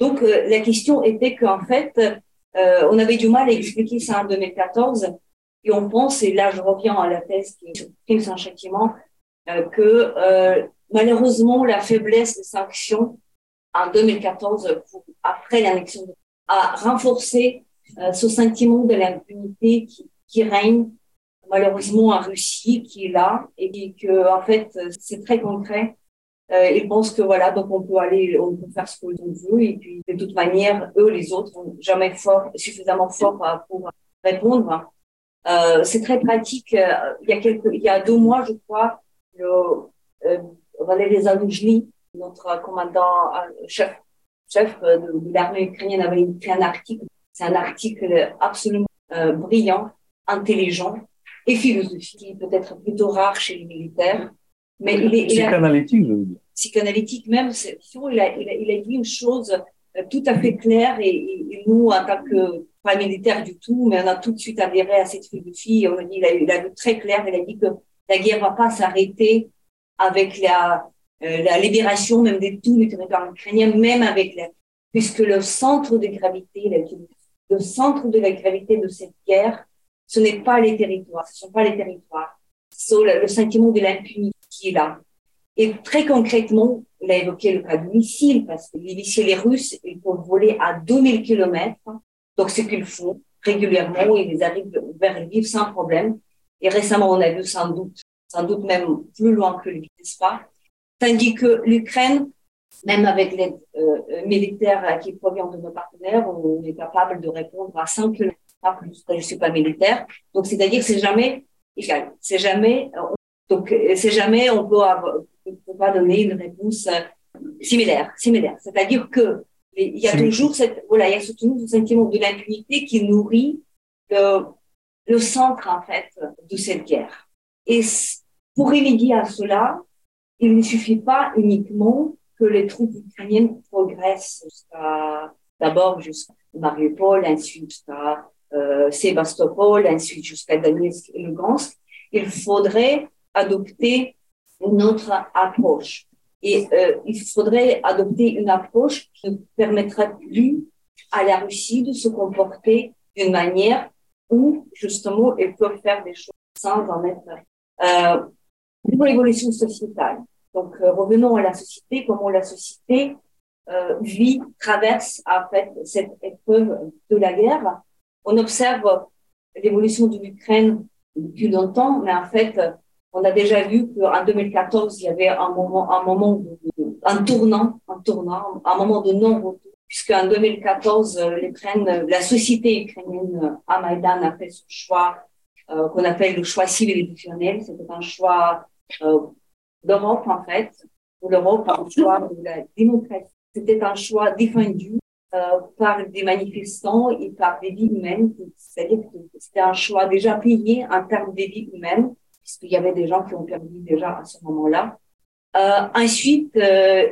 Donc, euh, la question était qu'en fait, euh, on avait du mal à expliquer ça en deux mille quatorze. Et on pense, et là, je reviens à la thèse qui est sur le crime sans châtiment, euh, que euh, malheureusement, la faiblesse des sanctions en deux mille quatorze, pour, après l'annexion, a renforcé euh, ce sentiment de l'impunité qui, qui règne malheureusement en Russie, qui est là, et que en fait c'est très concret. Euh, ils pensent que voilà, donc on peut aller, on peut faire ce qu'on veut, et puis de toute manière, eux, les autres, sont jamais forts, suffisamment forts pour répondre. Euh, c'est très pratique. Il y a quelques, il y a deux mois, je crois, le euh, Valéry Zaloujny, notre commandant chef, chef de, de l'armée ukrainienne, avait écrit un article. C'est un article absolument euh, brillant, intelligent. Et philosophie, peut-être plutôt rare chez les militaires, mais il est psychanalytique, je veux dire. Psychanalytique même, c'est, il, a, il, a, il a dit une chose tout à fait claire, et, et nous, en tant que pas militaires du tout, mais on a tout de suite adhéré à cette philosophie. Et on a dit, il a, il a dit très clair, il a dit que la guerre va pas s'arrêter avec la, euh, la libération même de tout le territoire ukrainien, même avec la, puisque le centre de gravité, la, le centre de la gravité de cette guerre. Ce n'est pas les territoires, ce ne sont pas les territoires. C'est le, le sentiment de l'impunité qui est là. Et très concrètement, il a évoqué le cas de missiles, parce que les missiles russes, ils peuvent voler à deux mille kilomètres. Donc, ce qu'ils font régulièrement, ils arrivent vers Lviv sans problème. Et récemment, on a vu sans doute, sans doute même plus loin que Lviv, n'est-ce pas? Tandis que l'Ukraine, même avec l'aide euh, militaire qui provient de nos partenaires, on est capable de répondre à cinq kilomètres. Plus, je suis pas militaire, donc c'est-à-dire c'est jamais égal, c'est jamais donc c'est jamais on peut avoir, on peut pas donner une réponse similaire, similaire. C'est-à-dire que Il y a toujours cette, voilà, il y a surtout ce sentiment de l'impunité qui nourrit le, le centre, en fait, de cette guerre. Et pour remédier à cela, il ne suffit pas uniquement que les troupes ukrainiennes progressent jusqu'à, d'abord jusqu'à Mariupol, ensuite jusqu'à euh, Sébastopol, ensuite jusqu'à Donetsk et Lugansk. Il faudrait adopter une autre approche. Et euh, il faudrait adopter une approche qui ne permettrait plus à la Russie de se comporter d'une manière où, justement, elle peut faire des choses sans en être... Euh, pour l'évolution sociétale. Donc, euh, revenons à la société, comment la société euh, vit, traverse, en fait, cette épreuve de la guerre. On observe l'évolution de l'Ukraine depuis longtemps, mais en fait, on a déjà vu qu'en deux mille quatorze, il y avait un moment, un moment, de, un tournant, un tournant, un moment de non-retour, puisqu'en deux mille quatorze, l'Ukraine, la société ukrainienne à Maïdan a fait ce choix euh, qu'on appelle le choix civilisationnel. C'était un choix euh, d'Europe, en fait, pour l'Europe, un choix de la démocratie. C'était un choix défendu euh, par des manifestants et par des vies humaines. C'est-à-dire que c'était un choix déjà payé en termes de vies humaines, puisqu'il y avait des gens qui ont perdu déjà à ce moment-là. Euh, ensuite, euh,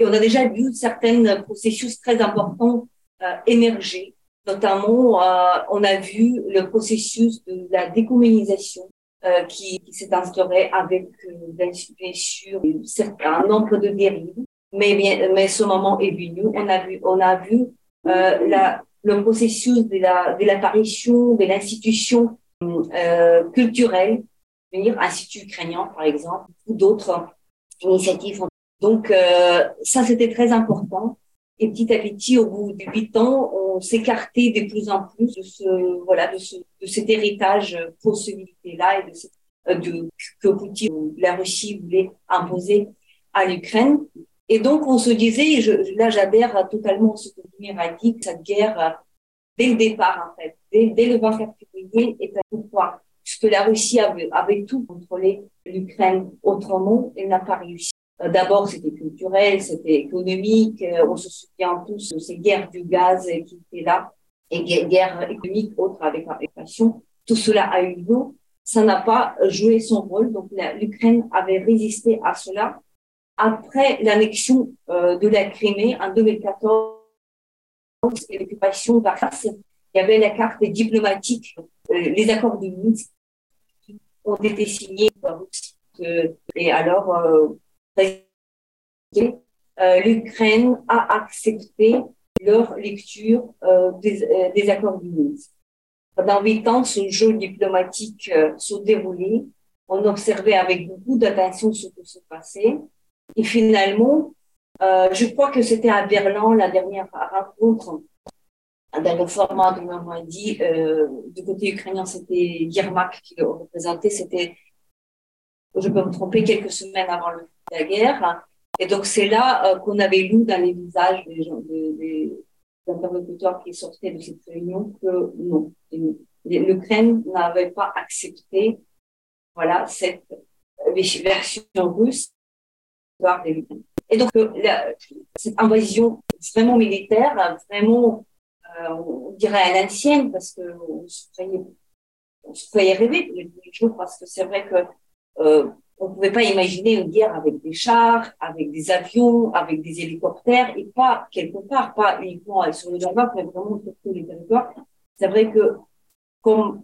on a déjà vu certains processus très importants euh, émerger. Notamment, euh, on a vu le processus de la décommunisation Euh, qui, qui s'est instauré avec, euh, bien, bien sûr, un certain nombre de dérives. Mais bien, mais ce moment est venu. On a vu, on a vu, euh, la, le processus de la, de l'apparition de l'institution, euh, culturelle, venir Institut ukrainien, par exemple, ou d'autres initiatives. Donc, euh, ça, c'était très important. Et petit à petit, au bout de huit ans, on s'écartait de plus en plus de ce, voilà, de ce, de cet héritage pour ce là et de, ce, de que Poutine, la Russie voulait imposer à l'Ukraine. Et donc, on se disait, je, là, j'adhère totalement à ce que Vladimir a dit, que cette guerre, dès le départ, en fait, dès, dès le vingt-quatre février, est un coup de poing. Puisque la Russie avait, avait tout contrôlé l'Ukraine autrement, elle n'a pas réussi. D'abord, c'était culturel, c'était économique. On se souvient tous de ces guerres du gaz qui étaient là, et guerres économiques, autres avec l'inflation. Tout cela a eu lieu. Ça n'a pas joué son rôle. Donc, l'Ukraine avait résisté à cela. Après l'annexion de la Crimée en deux mille quatorze et l'occupation de la Kherson, il y avait la carte diplomatique, les accords de Minsk qui ont été signés par Russie. Et alors, l'Ukraine a accepté leur lecture euh, des, euh, des accords de Minsk. Pendant huit ans, ce jeu diplomatique euh, se déroulait. On observait avec beaucoup d'attention ce qui se passait. Et finalement, euh, je crois que c'était à Berlin la dernière rencontre dans le format de Normandie. Euh, du côté ukrainien, c'était Yermak qui le représentait. C'était, je peux me tromper, quelques semaines avant le la guerre. Et donc, c'est là euh, qu'on avait lu dans les visages des, gens, des, des interlocuteurs qui sortaient de cette réunion que non, l'Ukraine n'avait pas accepté, voilà, cette version russe de l'histoire de l'Ukraine. Et donc, la, cette invasion vraiment militaire, vraiment, euh, on dirait à l'ancienne, parce qu'on se croyait, on se croyait rêver tous les jours, parce que c'est vrai que euh, on ne pouvait pas imaginer une guerre avec des chars, avec des avions, avec des hélicoptères, et pas quelque part, pas uniquement sur le Donbass, mais vraiment sur tous les territoires. C'est vrai que, comme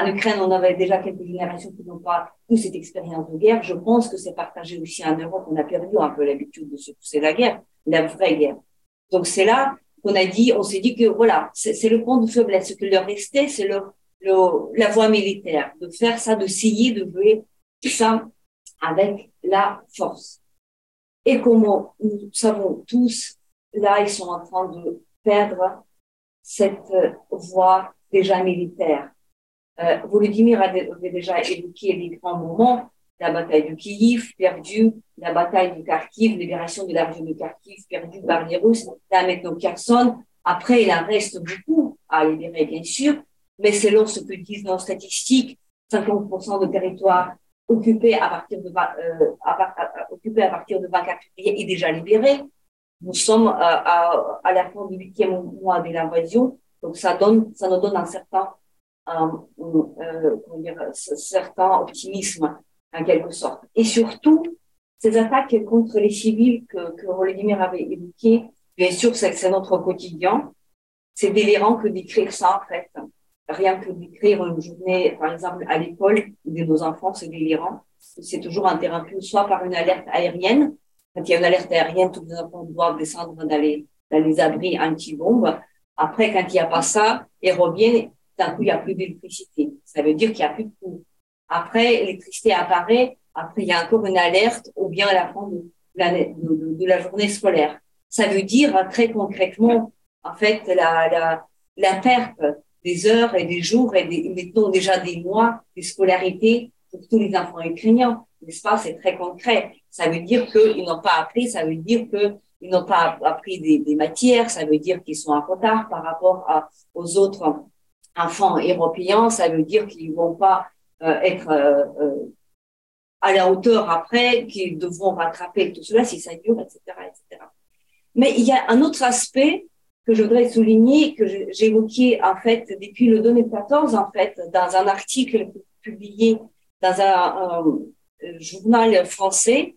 en Ukraine, on avait déjà quelques générations qui n'ont pas eu cette expérience de guerre, je pense que c'est partagé aussi en Europe. On a perdu un peu l'habitude de se pousser la guerre, la vraie guerre. Donc c'est là qu'on a dit, on s'est dit que voilà, c'est, c'est le point de faiblesse. Ce qui leur restait, c'est le, le, la voie militaire, de faire ça, de essayer de jouer ça avec la force. Et comment nous savons tous, là, ils sont en train de perdre cette voie déjà militaire. Euh, Volodymyr avait déjà évoqué les grands moments, la bataille de Kiev perdue, la bataille de Kharkiv, libération de la région de Kharkiv perdue par les Russes, là maintenant Kherson. Après, il en reste beaucoup à libérer, bien sûr, mais selon ce que disent nos statistiques, cinquante pour cent de territoire occupé à partir de, euh, à, à, occupé à partir de vingt-quatre février est déjà libéré. Nous sommes à, à, à la fin du huitième mois de l'invasion, donc ça donne, ça nous donne un certain, un, euh, comment dire, un certain optimisme en quelque sorte. Et surtout, ces attaques contre les civils que, que Volodymyr avait évoquées, bien sûr, c'est, c'est notre quotidien. C'est délirant que d'écrire ça en fait. Rien que d'écrire une journée, par exemple, à l'école de nos enfants, c'est délirant. C'est toujours interrompu soit par une alerte aérienne. Quand il y a une alerte aérienne, tous les enfants doivent descendre dans les, dans les abris anti-bombes. Après, quand il n'y a pas ça, ils reviennent, d'un coup, il n'y a plus d'électricité. Ça veut dire qu'il n'y a plus de cours. Après, l'électricité apparaît. Après, il y a encore une alerte ou bien à la fin de la, de, de, de la journée scolaire. Ça veut dire, très concrètement, en fait, la, la, la perte des heures et des jours et des, mettons déjà des mois de scolarité pour tous les enfants ukrainiens. N'est-ce pas? C'est très concret. Ça veut dire qu'ils n'ont pas appris, ça veut dire qu'ils n'ont pas appris des, des matières, ça veut dire qu'ils sont en retard par rapport à, aux autres enfants européens, ça veut dire qu'ils vont pas euh, être euh, euh, à la hauteur après, qu'ils devront rattraper tout cela si ça dure, et cetera, et cetera. Mais il y a un autre aspect que je voudrais souligner, que j'évoquais en fait depuis le deux mille quatorze, en fait, dans un article publié dans un, un journal français.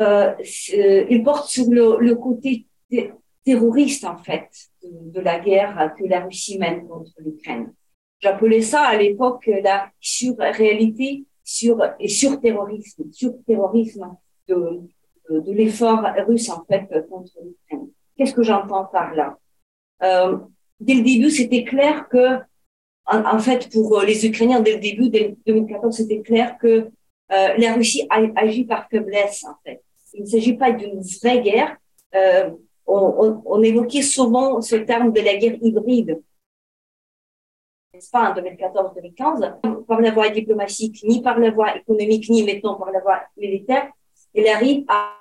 Euh, il porte sur le, le côté t- terroriste, en fait, de, de la guerre que la Russie mène contre l'Ukraine. J'appelais ça à l'époque la surréalité sur, et surterrorisme, surterrorisme de, de, de l'effort russe, en fait, contre l'Ukraine. Qu'est-ce que j'entends par là? Euh, dès le début, c'était clair que, en, en fait, pour les Ukrainiens, dès le début, dès deux mille quatorze, c'était clair que euh, la Russie a, agit par faiblesse, en fait. Il ne s'agit pas d'une vraie guerre. Euh, on, on, on évoquait souvent ce terme de la guerre hybride, n'est-ce pas, en deux mille quatorze deux mille quinze, par la voie diplomatique, ni par la voie économique, ni maintenant par la voie militaire. Elle arrive à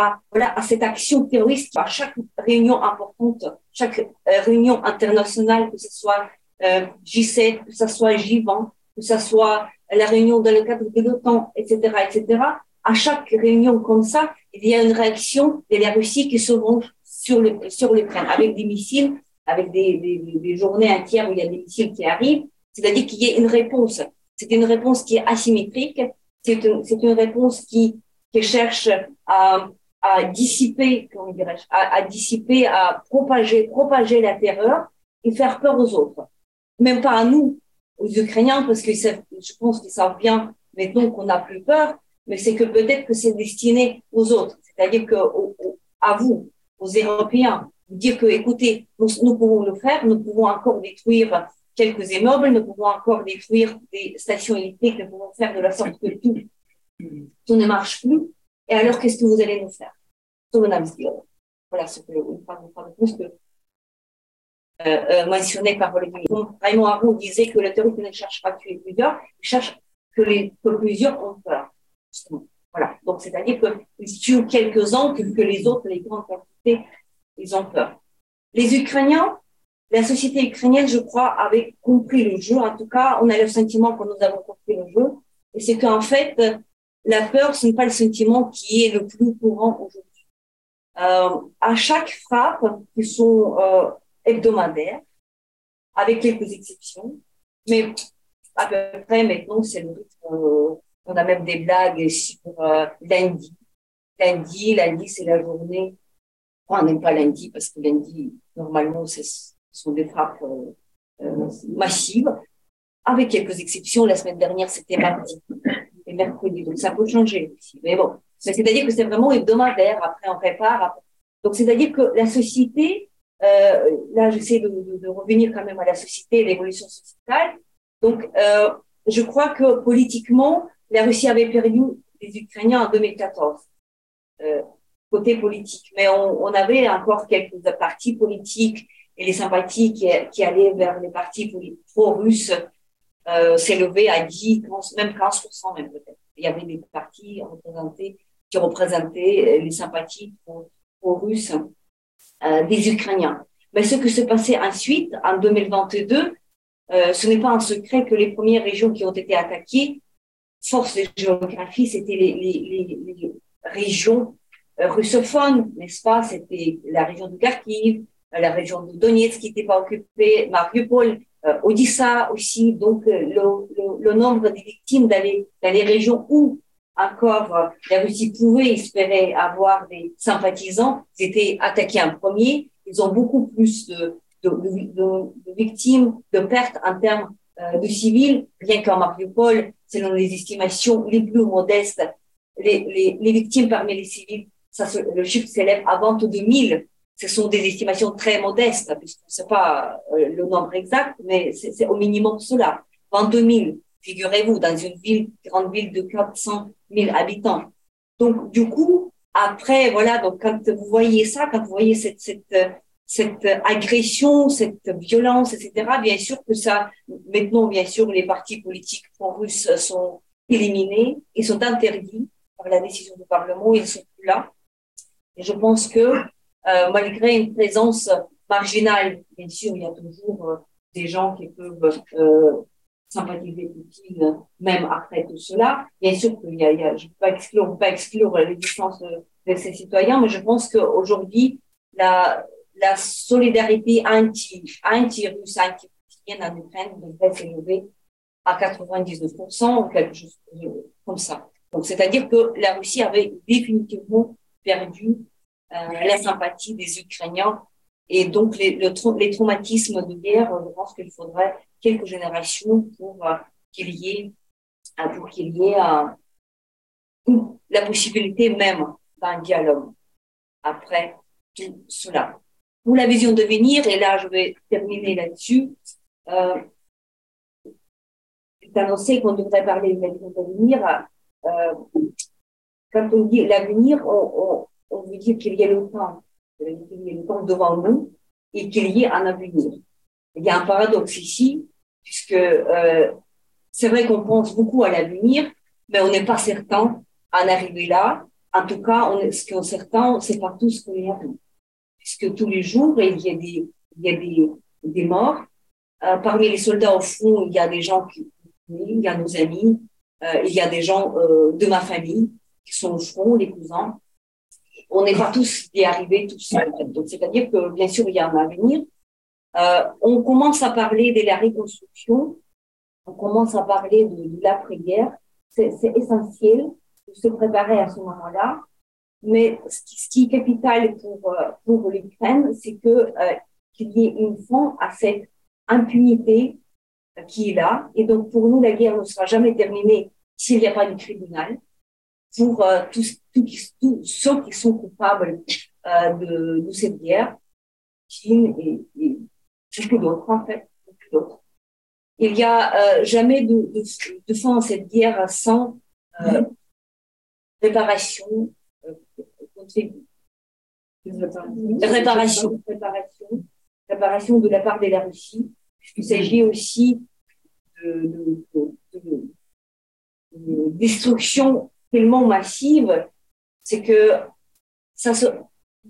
À, voilà, à cette action terroriste à chaque réunion importante, chaque euh, réunion internationale, que ce soit euh, J sept, que ce soit J vingt, que ce soit la réunion dans le cadre de l'OTAN, et cetera, et cetera. À chaque réunion comme ça, il y a une réaction de la Russie qui se venge sur le sur l'Ukraine avec des missiles, avec des, des, des journées entières où il y a des missiles qui arrivent. C'est-à-dire qu'il y a une réponse. C'est une réponse qui est asymétrique. C'est une, c'est une réponse qui qui cherche à à dissiper, comment dirais-je, à, à dissiper, à propager, propager la terreur et faire peur aux autres. Même pas à nous, aux Ukrainiens, parce que savent, je pense qu'ils savent bien maintenant qu'on n'a plus peur, mais c'est que peut-être que c'est destiné aux autres. C'est-à-dire que, au, au, à vous, aux Européens, vous dire que, écoutez, nous, nous pouvons le faire, nous pouvons encore détruire quelques immeubles, nous pouvons encore détruire des stations électriques, nous pouvons faire de la sorte que tout, tout ne marche plus. Et alors, qu'est-ce que vous allez nous faire? Voilà ce que, une fois de plus, que, euh, mentionné par Volodymyr. Donc, Raymond Aron disait que le terroriste ne cherche pas à tuer plusieurs, il cherche que, les, que plusieurs ont peur. Justement. Voilà. Donc, c'est-à-dire qu'ils tuent quelques-uns, que, que les autres, les grandes quantités, ils ont peur. Les Ukrainiens, la société ukrainienne, je crois, avait compris le jeu. En tout cas, on a le sentiment que nous avons compris le jeu. Et c'est qu'en fait, la peur, ce n'est pas le sentiment qui est le plus courant aujourd'hui. Euh, à chaque frappe, qui sont euh, hebdomadaires, avec quelques exceptions, mais à peu près maintenant, c'est le rythme. Euh, on a même des blagues sur euh, lundi. Lundi, lundi, c'est la journée. Enfin, on n'aime pas lundi parce que lundi, normalement, c'est, ce sont des frappes euh, euh, massives, avec quelques exceptions. La semaine dernière, c'était mardi. Et mercredi, donc ça peut changer aussi. Mais bon, c'est-à-dire que c'est vraiment hebdomadaire, après on prépare. Après. Donc c'est-à-dire que la société, euh, là j'essaie de, de, de revenir quand même à la société, l'évolution sociétale, donc euh, je crois que politiquement, la Russie avait perdu les Ukrainiens en deux mille quatorze, euh, côté politique. Mais on, on avait encore quelques partis politiques et les sympathies qui, qui allaient vers les partis pro-russes, Euh, s'est levé à dix, quinze, même quinze pour cent même peut-être. Il y avait des partis représentés, qui représentaient les sympathies pour, pour Russes euh, des Ukrainiens. Mais ce qui se passait ensuite, en deux mille vingt-deux, euh, ce n'est pas un secret que les premières régions qui ont été attaquées, force de géographie, c'était les, les, les, les régions russophones, n'est-ce pas? C'était la région de Kharkiv, la région de Donetsk qui n'était pas occupée, Mariupol, Odessa aussi. Donc, le, le, le nombre des victimes dans les, dans les régions où encore la Russie pouvait espérer avoir des sympathisants, ils étaient attaqués en premier. Ils ont beaucoup plus de, de, de, de victimes, de pertes en termes de civils, rien qu'en Mariupol, selon les estimations les plus modestes, les, les, les victimes parmi les civils, ça se, le chiffre s'élève à vingt-deux mille. Ce sont des estimations très modestes, puisqu'on ne sait pas le nombre exact, mais c'est, c'est au minimum cela. vingt-deux mille, figurez-vous, dans une ville, grande ville de quatre cent mille habitants. Donc, du coup, après, voilà, donc quand vous voyez ça, quand vous voyez cette, cette, cette agression, cette violence, et cetera, bien sûr que ça, maintenant, bien sûr, les partis politiques pro-russes sont éliminés, ils sont interdits par la décision du Parlement, ils ne sont plus là. Et je pense que, Euh, malgré une présence marginale, bien sûr, il y a toujours euh, des gens qui peuvent euh, sympathiser Poutine, même après tout cela. Bien sûr qu'il y a, il y a je ne peux pas exclure, on peut pas exclure l'existence de ces citoyens, mais je pense qu'aujourd'hui, la, la solidarité anti, anti-russe, anti-poutinienne en Ukraine devrait s'élever à quatre-vingt-dix-neuf pour cent ou quelque chose comme ça. Donc, c'est-à-dire que la Russie avait définitivement perdu Euh, la sympathie des Ukrainiens et donc les, le tra- les traumatismes de guerre. Je pense qu'il faudrait quelques générations pour euh, qu'il y ait, euh, pour qu'il y ait euh, la possibilité même d'un dialogue après tout cela. Pour la vision de venir, et là je vais terminer là-dessus, euh, c'est annoncé qu'on devrait parler de la vision de venir. Euh, quand on dit l'avenir, on, on on veut dire qu'il y a le temps, qu'il y a le temps devant nous et qu'il y ait un avenir. Il y a un paradoxe ici, puisque euh, c'est vrai qu'on pense beaucoup à l'avenir, mais on n'est pas certain en arriver là. En tout cas, on est, ce qu'on est certain, c'est pas tout ce qu'on est à nous. Puisque tous les jours, il y a des, il y a des, des morts. Euh, parmi les soldats, au fond, il y a des gens qui, il y a nos amis, euh, il y a des gens euh, de ma famille qui sont au front, les cousins. On n'est pas tous y arrivés tout seuls. Donc, c'est-à-dire que, bien sûr, il y a un avenir. Euh, on commence à parler de la reconstruction. On commence à parler de, de l'après-guerre. C'est, c'est essentiel de se préparer à ce moment-là. Mais ce qui, ce qui est capital pour, pour l'Ukraine, c'est que, euh, qu'il y ait une fin à cette impunité qui est là. Et donc, pour nous, la guerre ne sera jamais terminée s'il n'y a pas de tribunal pour euh, tous, tous, tous ceux qui sont coupables euh, de, de cette guerre, Chine et, et beaucoup d'autres, en fait, beaucoup d'autres. Il n'y a euh, jamais de, de, de fin à cette guerre sans euh, réparation, euh, réparation, réparation, réparation de la part de la Russie. Il s'agit aussi de, de, de, de, de destruction tellement massive, c'est que ça se,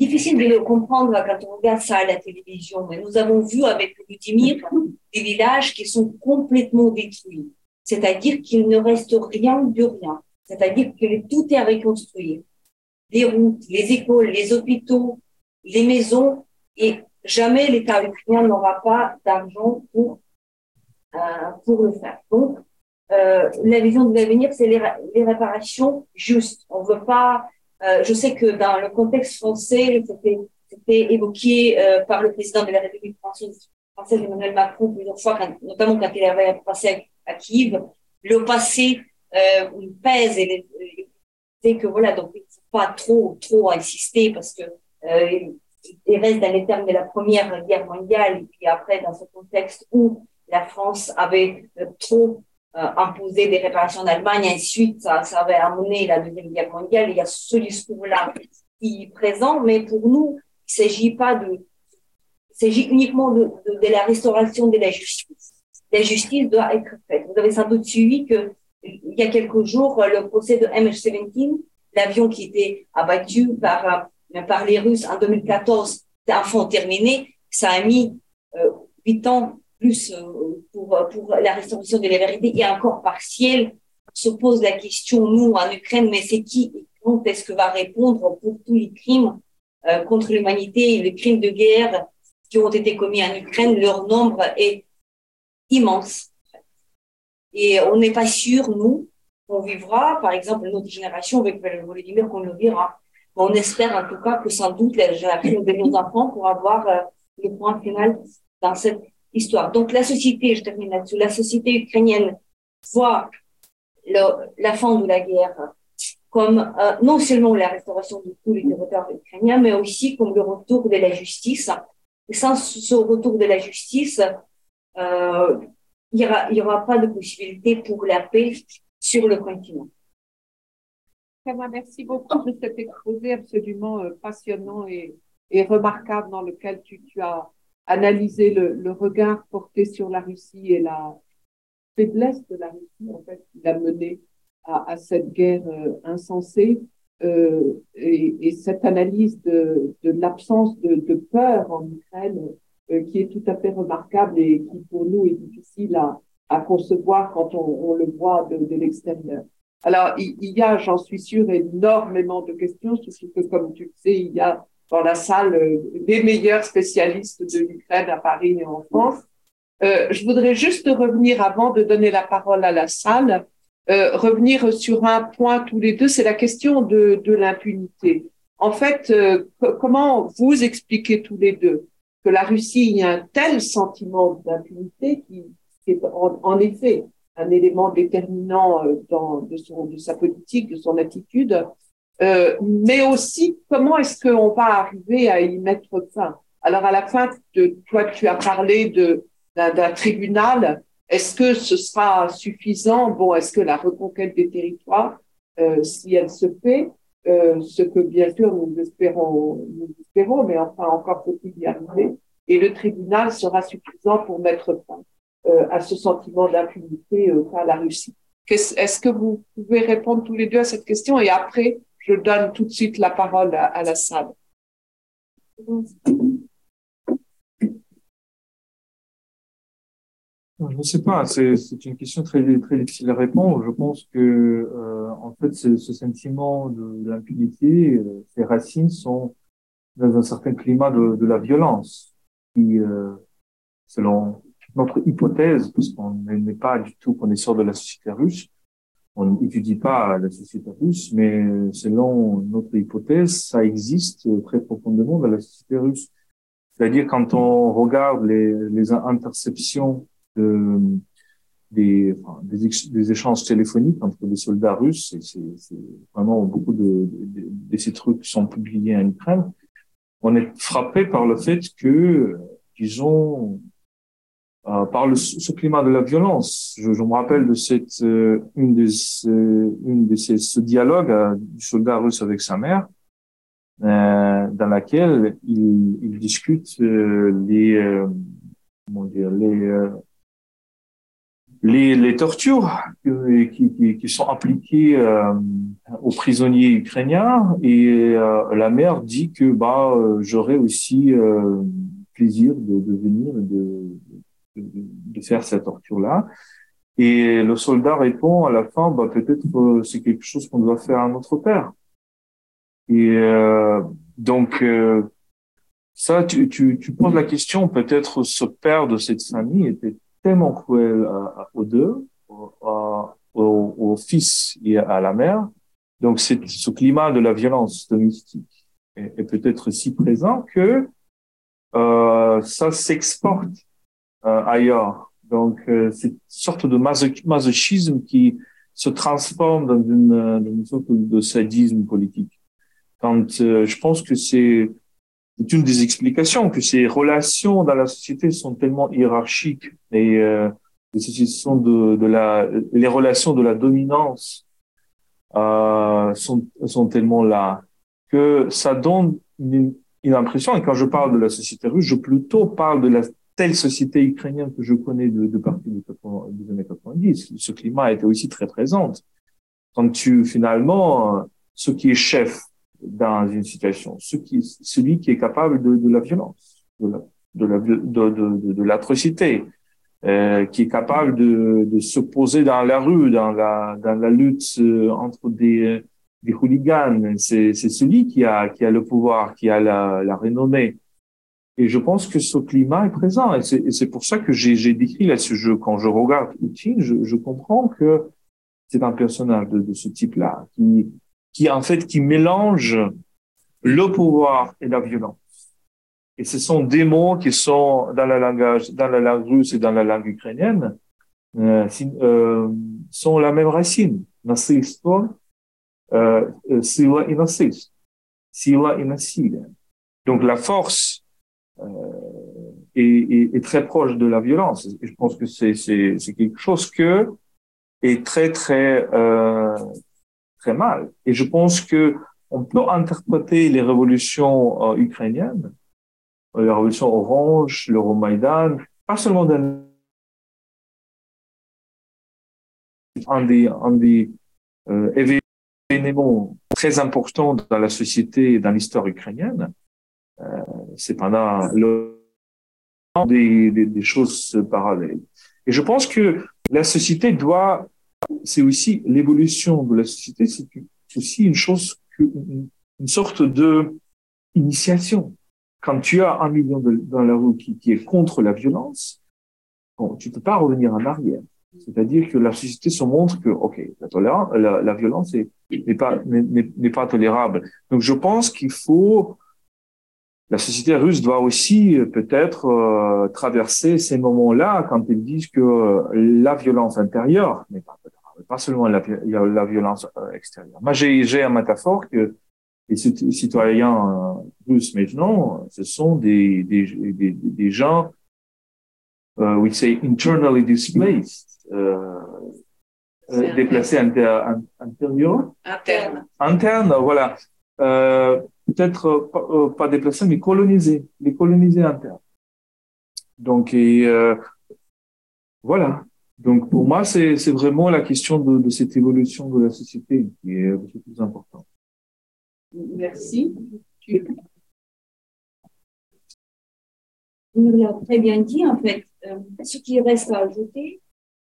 difficile de le comprendre quand on regarde ça à la télévision, mais nous avons vu avec Volodymyr des villages qui sont complètement détruits. C'est-à-dire qu'il ne reste rien de rien. C'est-à-dire que tout est à reconstruire. Les routes, les écoles, les hôpitaux, les maisons, et jamais l'État ukrainien n'aura pas d'argent pour, euh, pour le faire. Donc, Euh, la vision de l'avenir, c'est les, les réparations justes. On veut pas. Euh, je sais que dans le contexte français, c'était, c'était évoqué euh, par le président de la République française, française Emmanuel Macron, plusieurs fois, quand, notamment quand il avait passé à, à Kiev, le passé euh, pèse et c'est que voilà, donc il ne faut pas trop trop insister parce que euh, il reste dans les termes de la Première Guerre mondiale et puis après dans ce contexte où la France avait euh, trop Euh, imposer des réparations en Allemagne, et ensuite ça, ça avait amené la Deuxième Guerre mondiale. Il y a ce discours-là qui est présent, mais pour nous, il s'agit pas de, il s'agit uniquement de, de, de la restauration de la justice. La justice doit être faite. Vous avez sans doute suivi que il y a quelques jours, le procès de M H dix-sept, l'avion qui était abattu par par les Russes en deux mille quatorze, c'est enfin terminé. Ça a mis euh, huit ans. Plus pour, pour la restauration de la vérité et encore partielle, on se pose la question, nous, en Ukraine, mais c'est qui et est-ce que va répondre pour tous les crimes euh, contre l'humanité et les crimes de guerre qui ont été commis en Ukraine. Leur nombre est immense. Et on n'est pas sûr, nous, qu'on vivra, par exemple, notre génération, avec Volodymyr, qu'on le verra. On espère en tout cas que sans doute la génération de nos enfants pourra avoir euh, le point final dans cette histoire. Donc la société, je termine là-dessus, la société ukrainienne voit le, la fin de la guerre comme euh, non seulement la restauration de tous les territoires ukrainiens, mais aussi comme le retour de la justice. Et sans ce retour de la justice, euh, il n'y aura, il y aura pas de possibilité pour la paix sur le continent. Merci beaucoup de cet exposé absolument passionnant et, et remarquable dans lequel tu, tu as analysé le, le regard porté sur la Russie et la faiblesse de la Russie en fait, qui l'a menée à, à cette guerre insensée euh, et, et cette analyse de, de l'absence de, de peur en Ukraine euh, qui est tout à fait remarquable et qui pour nous est difficile à, à concevoir quand on, on le voit de, de l'extérieur. Alors, il y a, j'en suis sûre, énormément de questions, surtout que, comme tu le sais, il y a dans la salle les meilleurs spécialistes de l'Ukraine à Paris et en France. Euh, je voudrais juste revenir, avant de donner la parole à la salle, euh, revenir sur un point tous les deux, c'est la question de, de l'impunité. En fait, euh, comment vous expliquez tous les deux que la Russie il y a un tel sentiment d'impunité qui, qui est en, en effet un élément déterminant dans, de, son, de sa politique, de son attitude, euh, mais aussi comment est-ce qu'on va arriver à y mettre fin? Alors à la fin, de, toi tu as parlé de, d'un, d'un tribunal, est-ce que ce sera suffisant? Bon, est-ce que la reconquête des territoires, euh, si elle se fait, euh, ce que bien sûr nous espérons, nous espérons, mais enfin encore faut-il y arriver, et le tribunal sera suffisant pour mettre fin à ce sentiment d'impunité par la Russie. Est-ce que vous pouvez répondre tous les deux à cette question? Et après, je donne tout de suite la parole à, à la salle. Je ne sais pas, c'est, c'est une question très, très difficile à répondre. Je pense que, euh, en fait, ce, ce sentiment de, de l'impunité, euh, ses racines sont dans un certain climat de, de la violence qui, euh, selon notre hypothèse, parce qu'on n'est pas du tout connaisseur de la société russe, on n'étudie pas la société russe, mais selon notre hypothèse, ça existe très profondément dans la société russe. C'est-à-dire quand on regarde les, les interceptions de, des, enfin, des, des échanges téléphoniques entre les soldats russes, et c'est, c'est vraiment beaucoup de, de, de ces trucs qui sont publiés en Ukraine, on est frappé par le fait que, disons, Euh, par le, ce climat de la violence. Je, je me rappelle de cette euh, une de ces, une de ces ce dialogue euh, du soldat russe avec sa mère, euh, dans laquelle il, il discute euh, les euh, comment dire les euh, les les tortures qui qui, qui sont appliquées euh, aux prisonniers ukrainiens, et euh, la mère dit que bah euh, j'aurais aussi euh, plaisir de, de venir de, de de faire cette torture-là. Et le soldat répond à la fin, bah, peut-être euh, c'est quelque chose qu'on doit faire à notre père. Et euh, donc, euh, ça, tu, tu, tu poses la question, peut-être ce père de cette famille était tellement cruel à, à, aux deux, à, au, au fils et à la mère. Donc, c'est, ce climat de la violence domestique est, est peut-être si présent que euh, ça s'exporte Euh, ailleurs. Donc, euh, c'est une sorte de masochisme qui se transforme dans une, dans une sorte de sadisme politique. Quand euh, je pense que c'est, c'est une des explications, que ces relations dans la société sont tellement hiérarchiques, et euh, les, sociétés de, de la, les relations de la dominance euh, sont, sont tellement là que ça donne une, une impression, et quand je parle de la société russe, je plutôt parle de la telle société ukrainienne que je connais de, de partir des années quatre-vingt-dix, ce climat était aussi très présent. Quand tu, finalement, ce qui est chef dans une situation, ce qui, celui qui est capable de, de la violence, de, la, de, la, de, de, de, de l'atrocité, euh, qui est capable de, de se poser dans la rue, dans la, dans la lutte entre des, des hooligans, c'est, c'est celui qui a, qui a le pouvoir, qui a la, la renommée. Et je pense que ce climat est présent. Et c'est, et c'est pour ça que j'ai, j'ai décrit là ce jeu. Quand je regarde Poutine, je, je comprends que c'est un personnage de, de ce type-là, qui, qui en fait, qui mélange le pouvoir et la violence. Et ce sont des mots qui sont dans la langage, dans la langue russe et dans la langue ukrainienne, euh, euh, sont la même racine. Насильство, euh, сила и насильство, сила и насилие. Donc la force euh, est, est, est très proche de la violence. Et je pense que c'est, c'est, c'est quelque chose que est très très euh, très mal. Et je pense que on peut interpréter les révolutions euh, ukrainiennes, la révolution orange, le Euromaïdan, pas seulement dans un des, un des euh, événements très importants dans la société et dans l'histoire ukrainienne. Euh, c'est pendant le des, des, des choses parallèles. Et je pense que la société doit, c'est aussi l'évolution de la société, c'est aussi une chose, que, une sorte de initiation. Quand tu as un million de, dans la rue qui, qui est contre la violence, bon, tu peux pas revenir en arrière. C'est-à-dire que la société se montre que, ok, la tolérance, la, la violence est, n'est pas, n'est, n'est pas tolérable. Donc, je pense qu'il faut, la société russe doit aussi peut-être euh, traverser ces moments-là quand ils disent que euh, la violence intérieure n'est pas tolérable, pas seulement la, la, la violence extérieure. Moi, j'ai, j'ai une métaphore que les citoyens russes maintenant, ce sont des des des, des gens, euh, we say internally displaced, euh, euh, déplacés inter, intérieurs, interne, interne, voilà, euh, peut-être euh, pas déplacés mais colonisés, les colonisés internes. Donc et euh, voilà. Donc pour moi c'est c'est vraiment la question de, de cette évolution de la société qui est beaucoup plus importante. Merci. Il nous l'a très bien dit, en fait. Euh, ce qui reste à ajouter,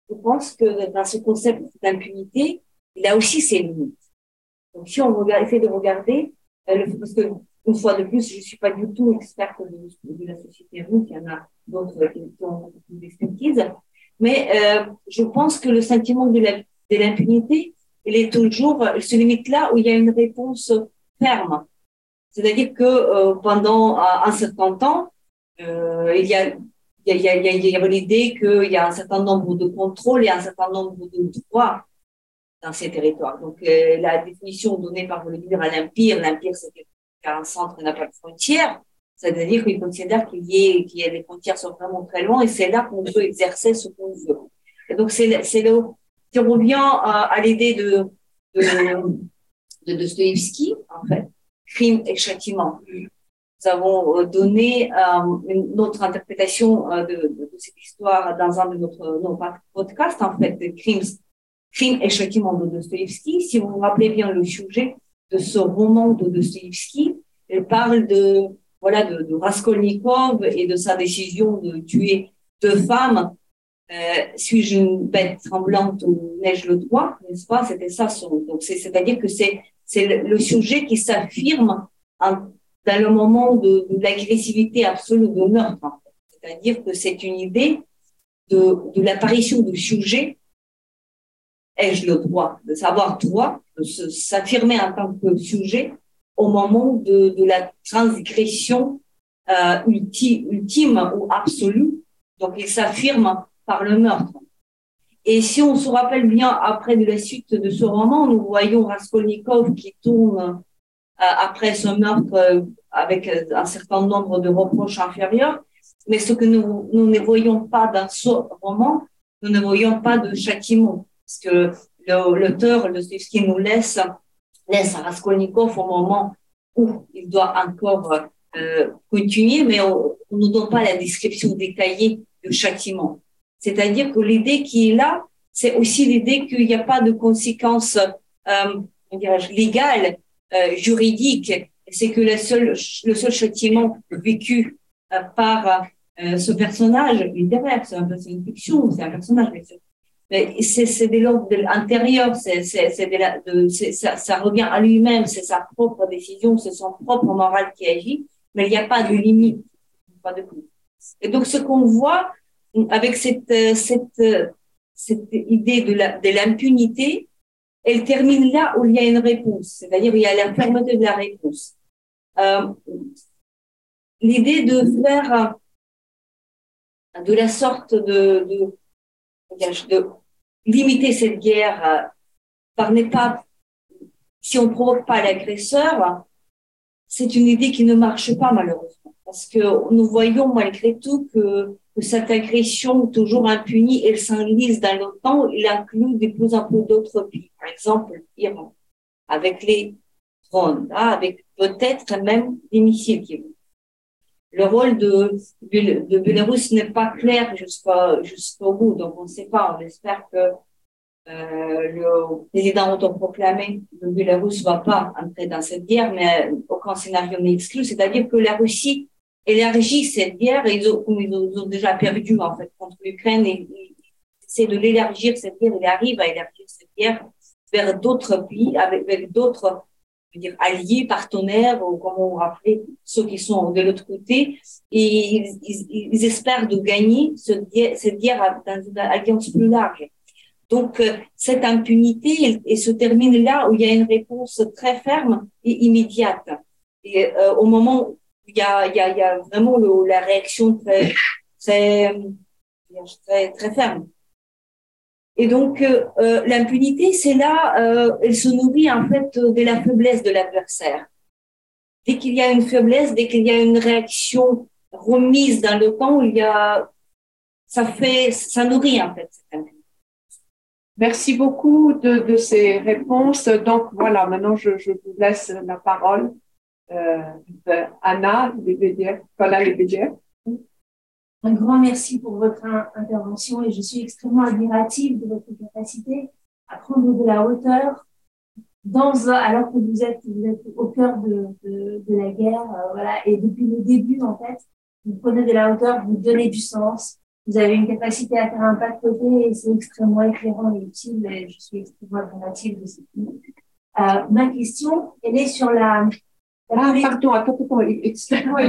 je pense que dans ce concept d'impunité, il a aussi ses limites. Donc, si on regarde, essaie de regarder, euh, le, parce que, une fois de plus, je ne suis pas du tout experte de, de la société russe, il y en a d'autres qui ont une expertise, mais euh, je pense que le sentiment de, la, de l'impunité, il est toujours, il se limite là où il y a une réponse ferme. C'est-à-dire que euh, pendant un, un certain temps, euh, il y a il y a il y a il y avait l'idée qu'il y a un certain nombre de contrôles et un certain nombre de droits dans ces territoires. Donc euh, la définition donnée par Volodymyr à l'empire, l'empire c'était qu'un centre n'a pas de frontières, c'est-à-dire qu'il considère qu'il y ait qu'il y a des frontières sont vraiment très loin et c'est là qu'on peut exercer ce qu'on veut. Et donc c'est c'est le si on revient à, à l'idée de de, de Dostoïevski, en fait, crime et châtiment. Nous avons donné euh, une autre interprétation euh, de, de, de cette histoire dans un de notre nos podcasts, en fait, crimes, crime et châtiment de Dostoïevski. Si vous vous rappelez bien le sujet de ce roman de Dostoïevski, elle parle de voilà de, de Raskolnikov et de sa décision de tuer deux femmes. Euh, suis-je une bête tremblante ou n'ai-je le droit, n'est-ce pas? C'était ça son. Donc c'est, c'est-à-dire que c'est c'est le, le sujet qui s'affirme en, dans le moment de, de l'agressivité absolue de meurtre. En fait. C'est-à-dire que c'est une idée de de l'apparition du sujet. Ai-je le droit de savoir droit de se, s'affirmer en tant que sujet au moment de de la transgression euh, ulti, ultime ou absolue. Donc il s'affirme par le meurtre. Et si on se rappelle bien, après de la suite de ce roman, nous voyons Raskolnikov qui tourne euh, après ce meurtre euh, avec un certain nombre de reproches inférieurs. Mais ce que nous, nous ne voyons pas dans ce roman, nous ne voyons pas de châtiment. Parce que le, l'auteur, le, ce qui nous laisse, laisse Raskolnikov au moment où il doit encore euh, continuer, mais on ne nous donne pas la description détaillée du châtiment. C'est-à-dire que l'idée qui est là, c'est aussi l'idée qu'il n'y a pas de conséquences euh, légales, euh, juridiques. C'est que le seul, le seul châtiment vécu euh, par euh, ce personnage littéraire, c'est, un, c'est une fiction, c'est un personnage, bien sûr, c'est, c'est de l'ordre intérieur, c'est, c'est, c'est de la, de, c'est, ça, ça revient à lui-même, c'est sa propre décision, c'est son propre moral qui agit, mais il n'y a pas de limite, pas de coup. Et donc ce qu'on voit avec cette, cette, cette idée de, la, de l'impunité, elle termine là où il y a une réponse, c'est-à-dire il y a la fermeté de la réponse. Euh, l'idée de faire de la sorte de, de, de limiter cette guerre par ne pas, si on ne provoque pas l'agresseur, c'est une idée qui ne marche pas malheureusement. Parce que nous voyons malgré tout que, que cette agression toujours impunie, elle s'enlise dans le temps, elle inclut de plus en plus d'autres pays. Par exemple, l'Iran, avec les drones, hein, avec peut-être même des missiles qui vont. Le rôle de, de, de Bélarus n'est pas clair jusqu'à, jusqu'au bout, donc on ne sait pas. On espère que euh, le président autoproclamé de Bélarus ne va pas entrer dans cette guerre, mais aucun scénario n'est exclu. C'est-à-dire que la Russie élargit cette guerre, et ils ont, comme ils ont, ils ont déjà perdu en fait contre l'Ukraine, et ils essaient de l'élargir cette guerre, ils arrivent à élargir cette guerre vers d'autres pays, avec, avec d'autres dire alliés, partenaires, ou comment on rappelait ceux qui sont de l'autre côté, et ils, ils, ils espèrent de gagner cette guerre, cette guerre dans une alliance plus large. Donc cette impunité, elle, elle se termine là où il y a une réponse très ferme et immédiate. Et euh, au moment où il y a, il y a, il y a vraiment le, la réaction très, très, très, très ferme. Et donc, euh, l'impunité, c'est là, euh, elle se nourrit en fait de la faiblesse de l'adversaire. Dès qu'il y a une faiblesse, dès qu'il y a une réaction remise dans le temps, il y a, ça fait, ça nourrit en fait. Merci beaucoup de, de ces réponses. Donc voilà, maintenant je, je vous laisse la parole, euh, Anna, les B D F, voilà les B D F. Un grand merci pour votre intervention et je suis extrêmement admirative de votre capacité à prendre de la hauteur dans, alors que vous êtes, vous êtes au cœur de, de, de la guerre, euh, voilà, et depuis le début, en fait, vous prenez de la hauteur, vous donnez du sens, vous avez une capacité à faire un pas de côté et c'est extrêmement éclairant et utile et je suis extrêmement admirative de ce film. Euh, ma question, elle est sur la... Ah, pardon, attends, attends, excuse-moi.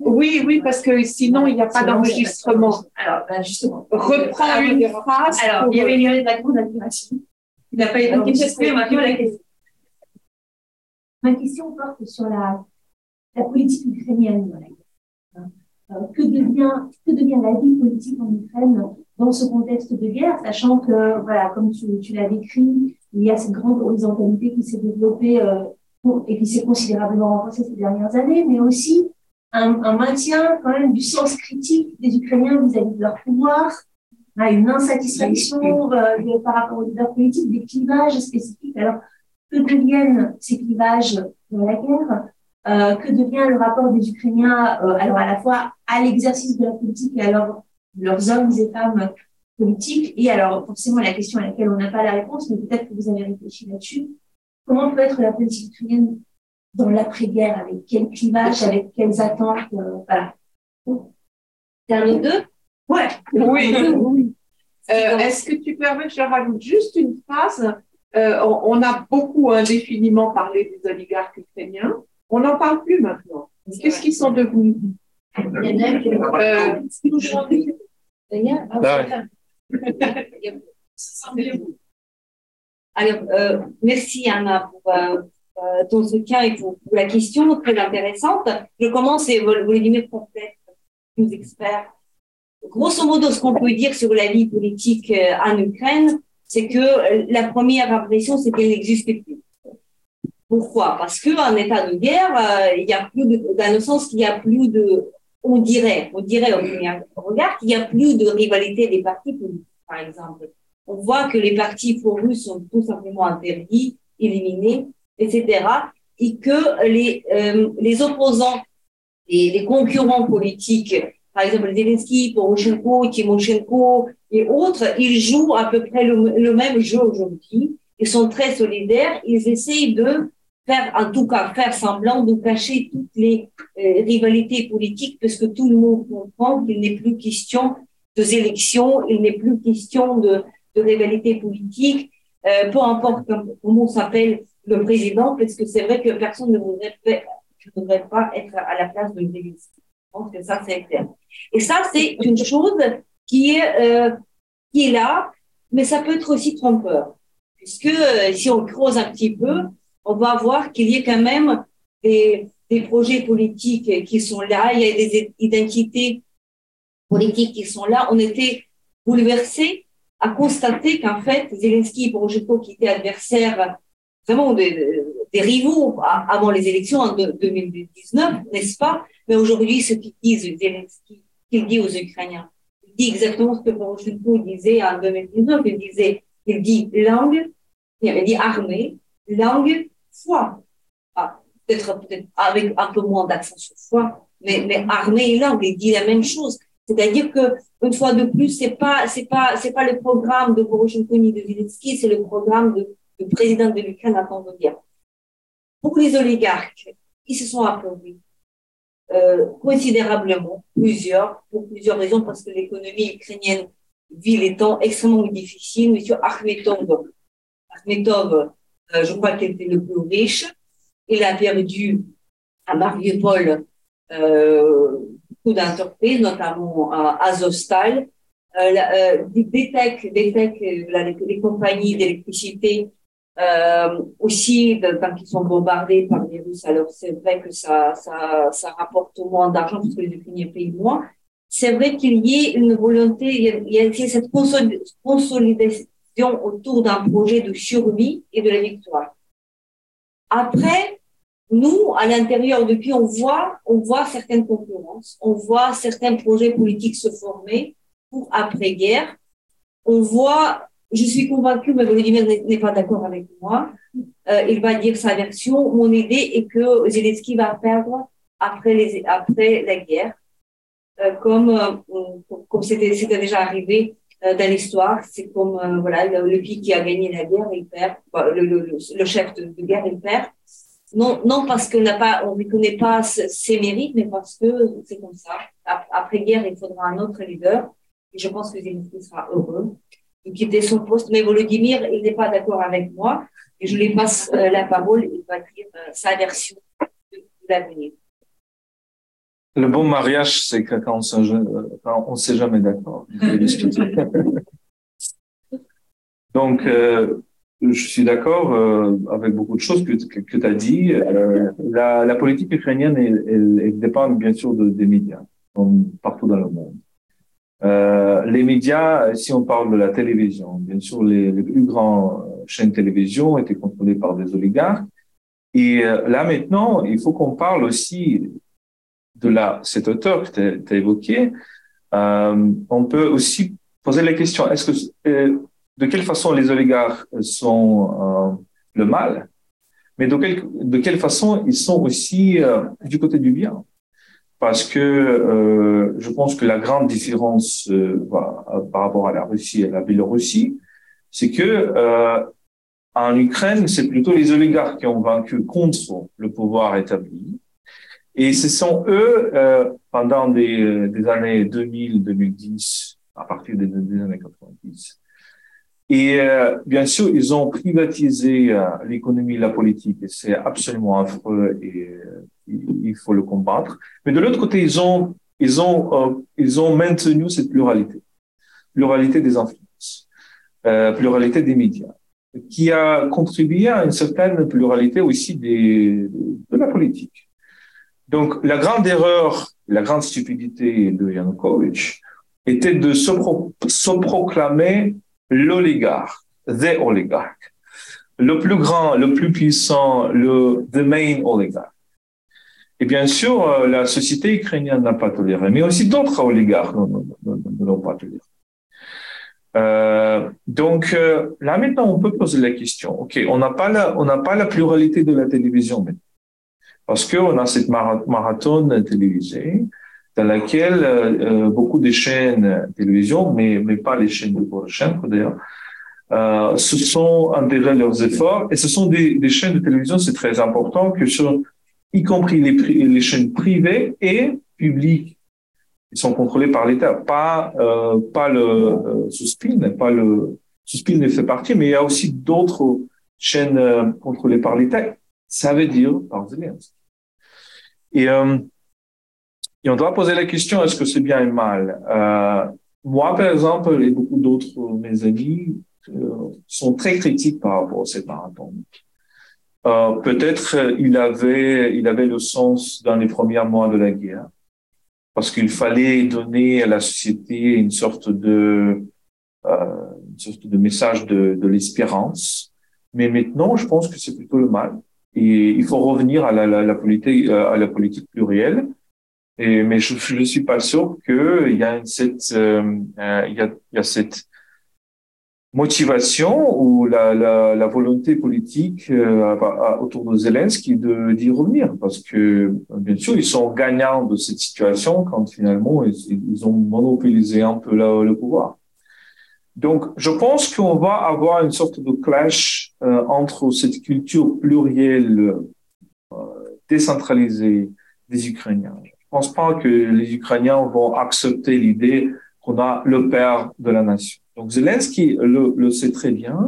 Oui, oui, parce que sinon, il n'y a pas d'enregistrement. Alors, ben justement. Reprends une phrase. Alors, il y avait une la grande admiration. Il n'a pas été enregistré, on m'a fait la question. Ma question porte sur la, la politique ukrainienne. Voilà. Euh, que devient, que devient la vie politique en Ukraine dans ce contexte de guerre, sachant que, voilà, comme tu, tu l'as décrit, il y a cette grande horizontalité qui s'est développée, euh, et qui s'est considérablement renforcé ces dernières années, mais aussi un, un maintien quand même du sens critique des Ukrainiens vis-à-vis de leur pouvoir, à une insatisfaction euh, de, par rapport aux leaders politiques, des clivages spécifiques. Alors, que deviennent ces clivages dans la guerre? euh, Que devient le rapport des Ukrainiens euh, alors à la fois à l'exercice de la politique et à leur, leurs hommes et femmes politiques? Et alors, forcément, la question à laquelle on n'a pas la réponse, mais peut-être que vous avez réfléchi là-dessus. Comment peut être la politique ukrainienne dans l'après-guerre? Avec quel clivage? Avec quelles attentes? euh, Voilà. C'est un ou deux? Ouais. Oui. Oui. Euh, est-ce que tu permets que je rajoute juste une phrase? euh, on, on a beaucoup indéfiniment parlé des oligarques ukrainiens. On n'en parle plus maintenant. C'est Qu'est-ce vrai. qu'ils sont devenus? Il y en a qui ont toujours en vie. D'ailleurs, Alors, euh, merci Anna pour, euh, pour euh, ton soutien et pour, pour la question très intéressante. Je commence et Volodymyr complète, nous experts. Grosso modo, ce qu'on peut dire sur la vie politique euh, en Ukraine, c'est que euh, la première impression, c'est qu'elle n'existe plus. Pourquoi? Parce qu'en état de guerre, euh, il y a plus, de, dans le sens qu'il y a plus de, on dirait, on dirait au premier regard, qu'il y a plus de rivalité des partis politiques, par exemple. On voit que les partis pro-russes sont tout simplement interdits, éliminés, et cetera. Et que les, euh, les opposants, les, les concurrents politiques, par exemple Zelensky, Poroshenko, Timoshenko et autres, ils jouent à peu près le, le même jeu aujourd'hui. Ils sont très solidaires. Ils essayent de faire, en tout cas, faire semblant de cacher toutes les euh, rivalités politiques parce que tout le monde comprend qu'il n'est plus question deux élections, il n'est plus question de, de rivalité politique, euh, peu importe comment s'appelle le président, parce que c'est vrai que personne ne voudrait, ne voudrait pas être à la place de Zelensky. Je pense que ça, c'est clair. Et ça, c'est une chose qui est, euh, qui est là, mais ça peut être aussi trompeur. Puisque euh, si on creuse un petit peu, on va voir qu'il y a quand même des, des projets politiques qui sont là, il y a des identités politiques qui sont là. On était bouleversés à constater qu'en fait, Zelensky et Poroshenko, qui étaient adversaires, vraiment des, des rivaux avant les élections en deux mille dix-neuf, n'est-ce pas? Mais aujourd'hui, ce qu'ils disent, Zelensky, qu'il dit aux Ukrainiens, il dit exactement ce que Poroshenko disait en deux mille dix-neuf, il disait, il dit langue, il dit armée, langue, foi. Ah, peut-être, peut-être avec un peu moins d'accent sur foi, mais, mais armée et langue, il dit la même chose. C'est-à-dire que, une fois de plus, c'est pas, c'est pas, c'est pas le programme de Poroshenko ni de Zelensky, c'est le programme de, du président de l'Ukraine à temps dire. Pour les oligarques, ils se sont appauvris, euh, considérablement, plusieurs, pour plusieurs raisons, parce que l'économie ukrainienne vit les temps extrêmement difficiles. Monsieur Akhmetov, Akhmetov, euh, je crois qu'il était le plus riche. Il a perdu à Mariupol, euh, beaucoup d'entreprises, notamment à Azovstal, euh, la, euh, des tech, des tech, la, les compagnies d'électricité, euh, aussi, quand ils sont bombardés par les Russes, alors c'est vrai que ça, ça, ça rapporte moins d'argent parce que les Ukrainiens payent moins. C'est vrai qu'il y a une volonté, il y a, il y a cette consolidation autour d'un projet de survie et de la victoire. Après, nous, à l'intérieur de qui on voit, on voit certaines concurrences, on voit certains projets politiques se former pour après-guerre. On voit, je suis convaincue, mais Volodymyr n'est pas d'accord avec moi, euh, il va dire sa version. Mon idée est que Zelensky va perdre après, les, après la guerre, euh, comme euh, comme c'était, c'était déjà arrivé euh, dans l'histoire. C'est comme euh, voilà le, le pays qui a gagné la guerre, il perd, enfin, le, le, le chef de, de guerre, il perd. Non, non, parce qu'on n'a pas, on ne reconnaît pas ses mérites, mais parce que c'est comme ça. Après guerre, il faudra un autre leader. Et je pense que Zelensky sera heureux de quitter son poste. Mais Volodymyr, il n'est pas d'accord avec moi. Et je lui passe euh, la parole. Il va dire euh, sa version de, de l'avenir. Le bon mariage, c'est que quand on ne s'est jamais d'accord. Donc, euh, je suis d'accord euh, avec beaucoup de choses que, que, que tu as dit. Euh, la, la politique ukrainienne, elle, elle, elle dépend bien sûr de, des médias, comme partout dans le monde. Euh, les médias, si on parle de la télévision, bien sûr, les, les plus grandes chaînes de télévision étaient contrôlées par des oligarques. Et euh, là maintenant, il faut qu'on parle aussi de la, cet auteur que tu as évoqué. Euh, on peut aussi poser la question, est-ce que... Euh, de quelle façon les oligarques sont euh, le mal, mais de quelle, de quelle façon ils sont aussi euh, du côté du bien. Parce que euh, je pense que la grande différence euh, par rapport à la Russie et à la Biélorussie, c'est que euh, en Ukraine, c'est plutôt les oligarques qui ont vaincu contre le pouvoir établi. Et ce sont eux, euh, pendant des, des années deux mille, deux mille dix, à partir des, des années quatre-vingt-dix, et euh, bien sûr, ils ont privatisé euh, l'économie, la politique, et c'est absolument affreux et euh, il faut le combattre. Mais de l'autre côté, ils ont ils ont euh, ils ont maintenu cette pluralité, pluralité des influences, euh, pluralité des médias, qui a contribué à une certaine pluralité aussi des de la politique. Donc, la grande erreur, la grande stupidité de Yanukovych était de se, pro, se proclamer l'oligarque, the oligarque, le plus grand, le plus puissant, le the main oligarque. Et bien sûr, la société ukrainienne n'a pas toléré, mais aussi d'autres oligarques ne l'ont pas toléré. Euh, donc là maintenant, on peut poser la question. Ok, on n'a pas la, on n'a pas la pluralité de la télévision maintenant, parce que on a cette marathon télévisée dans laquelle euh, beaucoup de chaînes de télévision, mais, mais pas les chaînes de Poroshenko d'ailleurs, euh, se sont intégrées leurs efforts. Et ce sont des, des chaînes de télévision, c'est très important, que sur, y compris les, les chaînes privées et publiques. ils sont contrôlés par l'État, pas euh, pas le euh, Suspilne, pas le Suspilne fait partie, mais il y a aussi d'autres chaînes euh, contrôlées par l'État. Ça veut dire par Zelensky. Et euh, et on doit poser la question, est-ce que c'est bien et mal? Euh, moi, par exemple, et beaucoup d'autres mes amis euh, sont très critiques par rapport à cette marathon. Euh, peut-être euh, il avait il avait le sens dans les premiers mois de la guerre, parce qu'il fallait donner à la société une sorte de euh, une sorte de message de, de l'espérance. Mais maintenant, je pense que c'est plutôt le mal. Et il faut revenir à la, la, la politique à la politique plurielle. Et mais je je suis pas sûr que il y a une, cette euh, euh, il y a il y a cette motivation ou la, la, la volonté politique euh, à, à, autour de Zelensky de d'y revenir, parce que bien sûr ils sont gagnants de cette situation quand finalement ils, ils ont monopolisé un peu la, le pouvoir. Donc je pense qu'on va avoir une sorte de clash euh, entre cette culture plurielle euh, décentralisée des Ukrainiens. Je pense pas que les Ukrainiens vont accepter l'idée qu'on a le père de la nation. Donc Zelensky le, le sait très bien.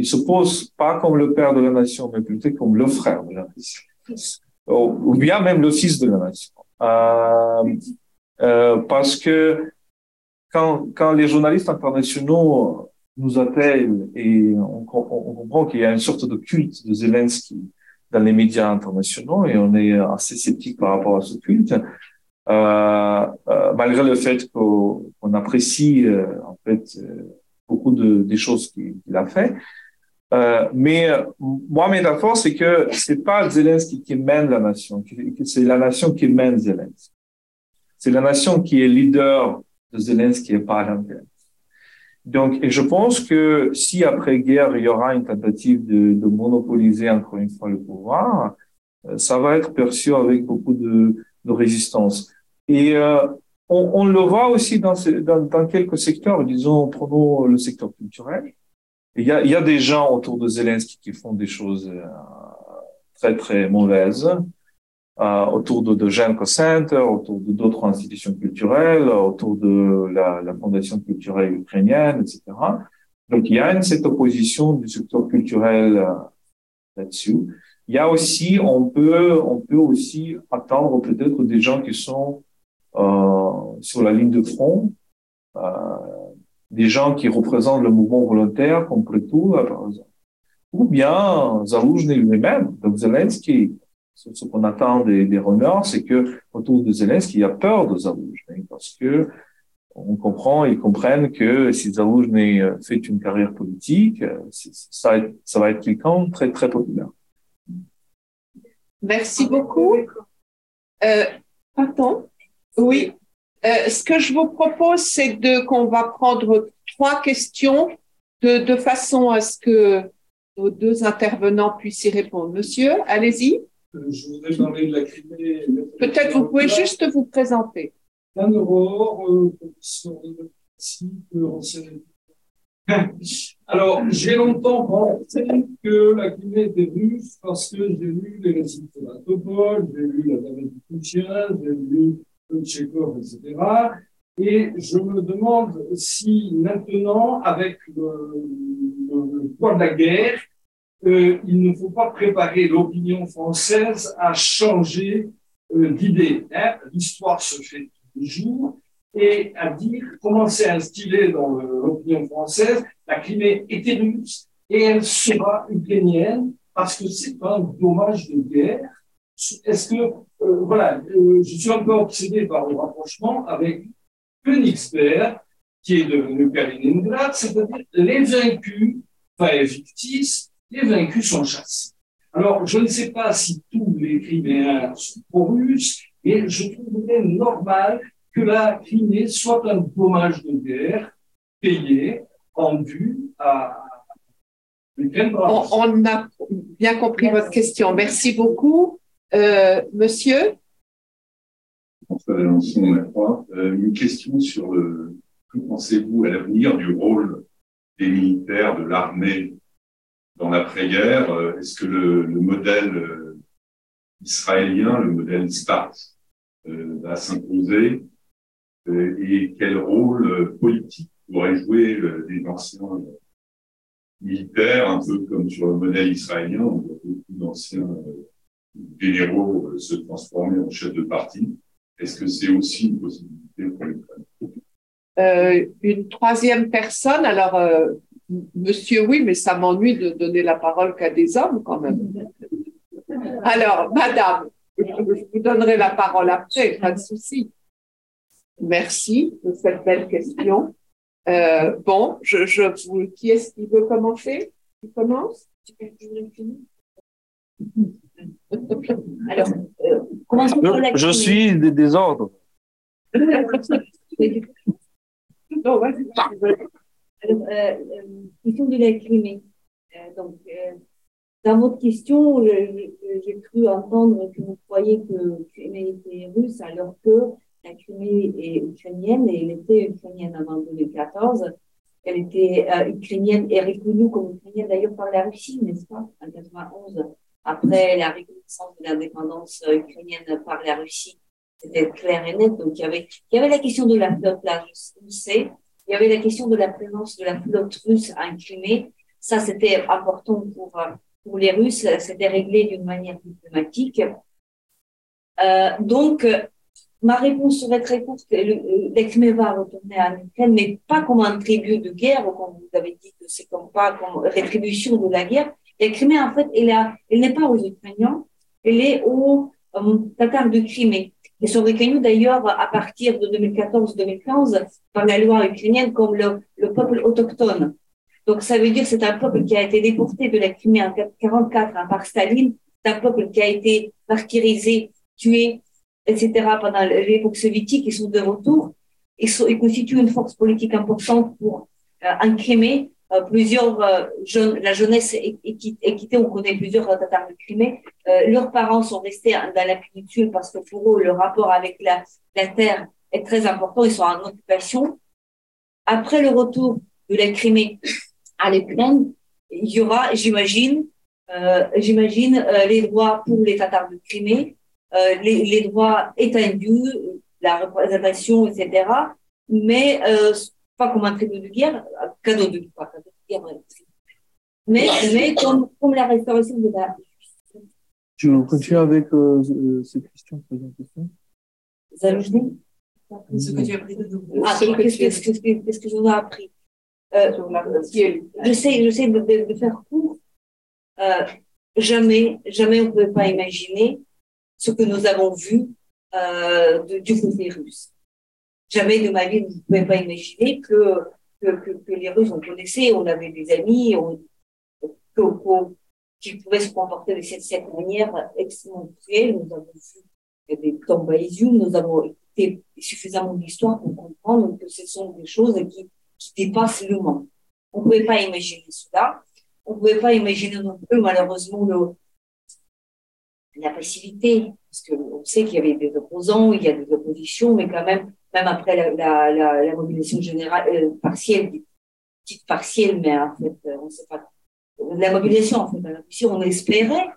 Il se pose pas comme le père de la nation, mais plutôt comme le frère de la nation, ou bien même le fils de la nation. Euh, euh, parce que quand, quand les journalistes internationaux nous appellent et on, on, on comprend qu'il y a une sorte de culte de Zelensky dans les médias internationaux, et on est assez sceptique par rapport à ce culte. Euh, euh, malgré le fait qu'on on apprécie euh, en fait euh, beaucoup de des choses qu'il, qu'il a fait, euh, mais euh, moi mes efforts c'est que c'est pas Zelensky qui mène la nation, c'est la nation qui mène Zelensky, c'est la nation qui est leader de Zelensky et pas l'inverse. Donc et je pense que si après guerre il y aura une tentative de, de monopoliser encore une fois le pouvoir, euh, ça va être perçu avec beaucoup de de résistance. Et euh, on, on le voit aussi dans, ce, dans, dans quelques secteurs, disons, prenons le secteur culturel. Il y a, il y a des gens autour de Zelensky qui font des choses euh, très, très mauvaises, euh, autour de, de Jenko Center, autour de d'autres institutions culturelles, autour de la, la Fondation culturelle ukrainienne, et cetera. Donc, il y a une, cette opposition du secteur culturel euh, là-dessus. Il y a aussi, on peut, on peut aussi attendre peut-être des gens qui sont euh, sur la ligne de front, euh, des gens qui représentent le mouvement volontaire contre tout, par exemple. Ou bien Zaloujny lui-même, donc Zelensky. Ce qu'on attend des, des rumeurs, c'est que autour de Zelensky, il y a peur de Zaloujny, parce que on comprend, ils comprennent que si Zaloujny fait une carrière politique, ça, ça va être quelqu'un très très populaire. Merci beaucoup. Euh, pardon? Oui. Euh, ce que je vous propose, c'est de, qu'on va prendre trois questions de, de façon à ce que nos deux intervenants puissent y répondre. Monsieur, allez-y. Euh, je voudrais parler de la Crimée. Peut-être vous pouvez juste vous présenter. D'un Aurore, euh, professeur de médecine. Alors, j'ai longtemps pensé que la Crimée était russe parce que j'ai lu les récits de Sebastopol, j'ai lu la Bataille du Pouchien, j'ai lu le Tchekhov, et cetera. Et je me demande si maintenant, avec le, le, le poids de la guerre, euh, il ne faut pas préparer l'opinion française à changer euh, d'idée. Hein. L'histoire se fait tous les jours. Et à dire, commencer à instiller dans l'opinion française, la Crimée était russe et elle sera ukrainienne parce que c'est un dommage de guerre. Est-ce que, euh, voilà, euh, je suis un peu obsédé par le rapprochement avec Königsberg, qui est devenu Kaliningrad, c'est-à-dire les vaincus, enfin les fictices, les vaincus sont chassés. Alors, je ne sais pas si tous les Criméens sont pro-russes, mais je trouverais normal que la Crimée soit un dommage de guerre payé en dû à l'Ukraine. On, on a bien compris Merci. votre question. Merci beaucoup. Euh, monsieur François Valençon, la Croix. Euh, une question sur le... Que pensez-vous à l'avenir du rôle des militaires, de l'armée dans l'après-guerre? Est-ce que le, le modèle israélien, le modèle Sparte, euh, va s'imposer? et quel rôle politique pourraient jouer des anciens militaires, un peu comme sur le modèle israélien, où beaucoup d'anciens généraux se transformaient en chefs de parti. Est-ce que c'est aussi une possibilité pour l'Ukraine? Euh, une troisième personne, alors euh, monsieur, oui, mais ça m'ennuie de donner la parole qu'à des hommes quand même. Alors, madame, je, je vous donnerai la parole après, pas de souci. Merci de cette belle question. Euh, bon, je, je vous, qui est-ce qui veut commencer? Qui commence? Alors, euh, commençons par la question. Je suis des désordres. Non, vas-y. Alors, euh, question de la Crimée. Euh, donc, euh, dans votre question, j'ai cru entendre que vous croyez que Crimée était russe, alors que la Crimée est ukrainienne et elle était ukrainienne avant deux mille quatorze. Elle était euh, ukrainienne et reconnue comme ukrainienne d'ailleurs par la Russie, n'est-ce pas, en quatre-vingt-onze, après la reconnaissance de l'indépendance ukrainienne par la Russie. C'était clair et net. Donc, il y avait, il y avait la question de la flotte, là, je sais. Il y avait la question de la présence de la flotte russe en Crimée. Ça, c'était important pour, pour les Russes. C'était réglé d'une manière diplomatique. Euh, donc, ma réponse serait très courte. La Crimée va retourner en Ukraine, mais pas comme un tribut de guerre, ou comme vous avez dit que c'est comme pas comme rétribution de la guerre. La Crimée, en fait, elle, a, elle n'est pas aux Ukrainiens, elle est aux euh, Tatars de Crimée. Ils sont reconnus d'ailleurs à partir de deux mille quatorze deux mille quinze par la loi ukrainienne comme le, le peuple autochtone. Donc ça veut dire que c'est un peuple qui a été déporté de la Crimée en mille neuf cent quarante-quatre hein, par Staline, c'est un peuple qui a été martyrisé, tué, et cetera pendant l'époque soviétique. Ils sont de retour, ils, sont, ils constituent une force politique importante pour euh, en Crimée. Euh, plusieurs euh, jeunes, la jeunesse est, est, est quittée, on connaît plusieurs Tatars de Crimée, euh, leurs parents sont restés dans la péninsule parce que pour eux, le rapport avec la, la terre est très important, ils sont en occupation. Après le retour de la Crimée à l'Ukraine, il y aura, j'imagine, euh, j'imagine euh, les droits pour les Tatars de Crimée, euh, les, les droits étendus, la représentation, et cetera. Mais euh, pas comme un tribut de guerre, cadeau de guerre, cadeau de guerre, mais, mais comme, comme la restauration de la justice. Tu veux continuer avec euh, ces questions, ces questions Zaloujny ce que tu as appris de nouveau. Ah, qu'est-ce que, que, que, que j'en ai appris euh, J'essaie je de, de, de faire court. Euh, jamais, jamais on ne peut pas imaginer ce que nous avons vu euh, de, du côté russe. Jamais de ma vie, je ne pouvais pas imaginer que, que, que, que les Russes, on connaissait, on avait des amis, on, que, que, qui pouvaient se comporter de cette, cette manière extrêmement cruelle. Nous avons vu des tombes à Izium, nous avons écouté suffisamment d'histoires pour comprendre que ce sont des choses qui, qui dépassent l'humain. On ne pouvait pas imaginer cela. On ne pouvait pas imaginer non plus, malheureusement, le, la passivité, parce qu'on sait qu'il y avait des opposants, il y a des oppositions, mais quand même, même après la, la, la, la mobilisation générale, euh, partielle, petite partielle, mais en fait, on ne sait pas. La mobilisation, en fait, à la Russie, on espérait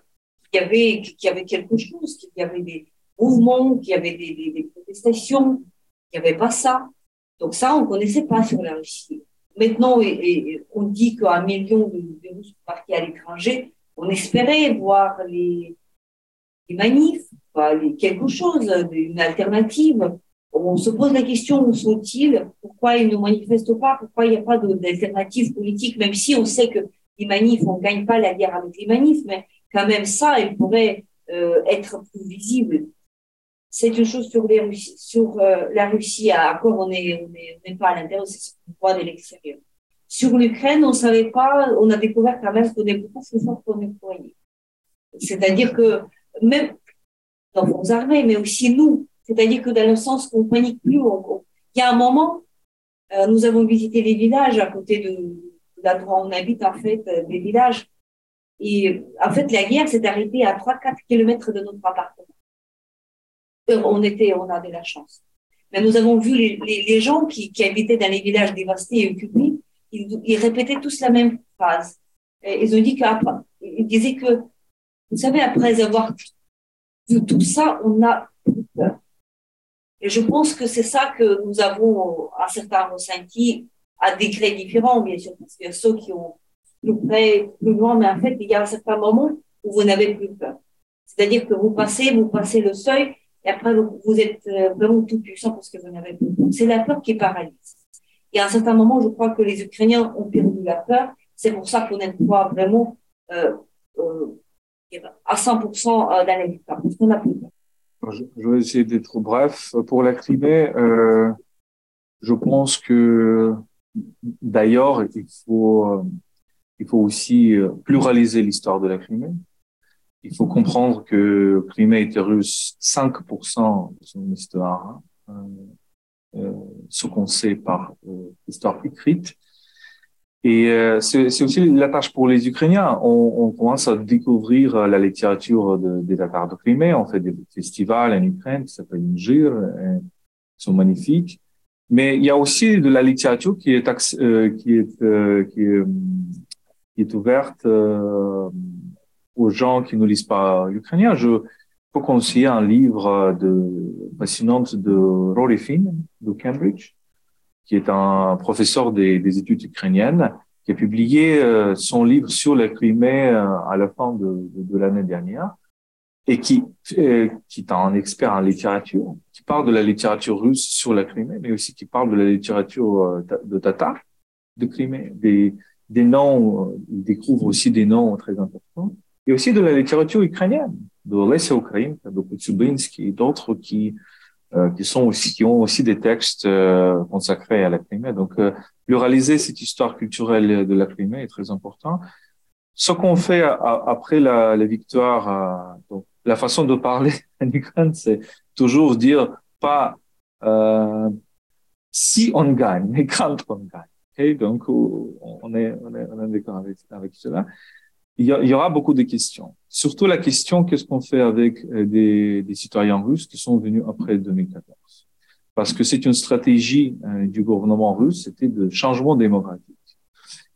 qu'il y avait, qu'il y avait quelque chose, qu'il y avait des mouvements, qu'il y avait des, des, des protestations, qu'il n'y avait pas ça. Donc ça, on ne connaissait pas sur la Russie. Maintenant, et, et, on dit qu'un million de, de Russes sont partis à l'étranger, on espérait voir les, les manifs, bah, les, quelque chose, une alternative. On se pose la question, où sont-ils? Pourquoi ils ne manifestent pas? Pourquoi il n'y a pas d'alternative politique? Même si on sait que les manifs, on ne gagne pas la guerre avec les manifs, mais quand même ça, elle pourrait euh, être plus visible. C'est une chose sur, les, sur euh, la Russie, à quoi on n'est pas à l'intérieur, c'est ce qu'on voit de l'extérieur. Sur l'Ukraine, on ne savait pas, on a découvert quand même qu'on est beaucoup plus fort qu'on est croyé. C'est-à-dire que même dans vos armées, mais aussi nous, c'est-à-dire que dans le sens qu'on ne panique plus. On, on, il y a un moment, euh, nous avons visité les villages à côté de, de là où on habite, en fait, euh, des villages. Et en fait, la guerre s'est arrêtée à trois à quatre kilomètres de notre appartement. On, était, on a de la chance. Mais nous avons vu les, les, les gens qui, qui habitaient dans les villages dévastés et occupés, ils, ils répétaient tous la même phrase. Et ils ont dit qu'après, ils disaient que, vous savez, après avoir vu tout ça, on a peur. Et je pense que c'est ça que nous avons un certain ressenti à degrés différents, bien sûr, parce qu'il y a ceux qui ont plus près, plus loin, mais en fait, il y a un certain moment où vous n'avez plus peur. C'est-à-dire que vous passez, vous passez le seuil, et après, vous, vous êtes vraiment tout puissant parce que vous n'avez plus peur. C'est la peur qui paralyse. Et à un certain moment, je crois que les Ukrainiens ont perdu la peur. C'est pour ça qu'on aime croire vraiment euh, euh, à cent pour cent d'un résultat, parce qu'on n'a plus peur. Je, je vais essayer d'être bref. Pour la Crimée, euh, je pense que d'ailleurs, il faut, il faut aussi pluraliser l'histoire de la Crimée. Il faut comprendre que Crimée était russe, cinq pour cent de son histoire, hein, euh, ce qu'on sait par euh, l'histoire écrite. Et euh, c'est, c'est aussi la tâche pour les Ukrainiens. On, on commence à découvrir la littérature de, des Tatars de Crimée. On fait des festivals en Ukraine qui s'appellent Injir, qui sont magnifiques. Mais il y a aussi de la littérature qui est euh, qui est euh, qui est, qui est ouverte euh, aux gens qui ne lisent pas l'ukrainien. Je peux conseiller un livre de passionnant de Rory Finn de Cambridge, qui est un professeur des, des études ukrainiennes, qui a publié euh, son livre sur la Crimée euh, à la fin de, de, de l'année dernière, et qui, euh, qui est un expert en littérature, qui parle de la littérature russe sur la Crimée, mais aussi qui parle de la littérature euh, de Tatar, de Crimée, des, des noms, euh, il découvre aussi des noms très importants, et aussi de la littérature ukrainienne, de Olesya Ukrainka, de Kutsubinsky et d'autres qui... Euh, qui sont aussi, qui ont aussi des textes euh, consacrés à la Crimée. Donc, euh, pluraliser cette histoire culturelle de la Crimée est très important. Ce qu'on fait a, a, après la, la victoire, euh, donc, la façon de parler en Ukraine, c'est toujours dire pas euh, si on gagne, mais quand on gagne. Okay, donc, on est, on est, on est d'accord avec, avec cela. Il y, a, il y aura beaucoup de questions. Surtout la question, qu'est-ce qu'on fait avec des, des citoyens russes qui sont venus après deux mille quatorze? Parce que c'est une stratégie euh, du gouvernement russe, c'était de changement démographique.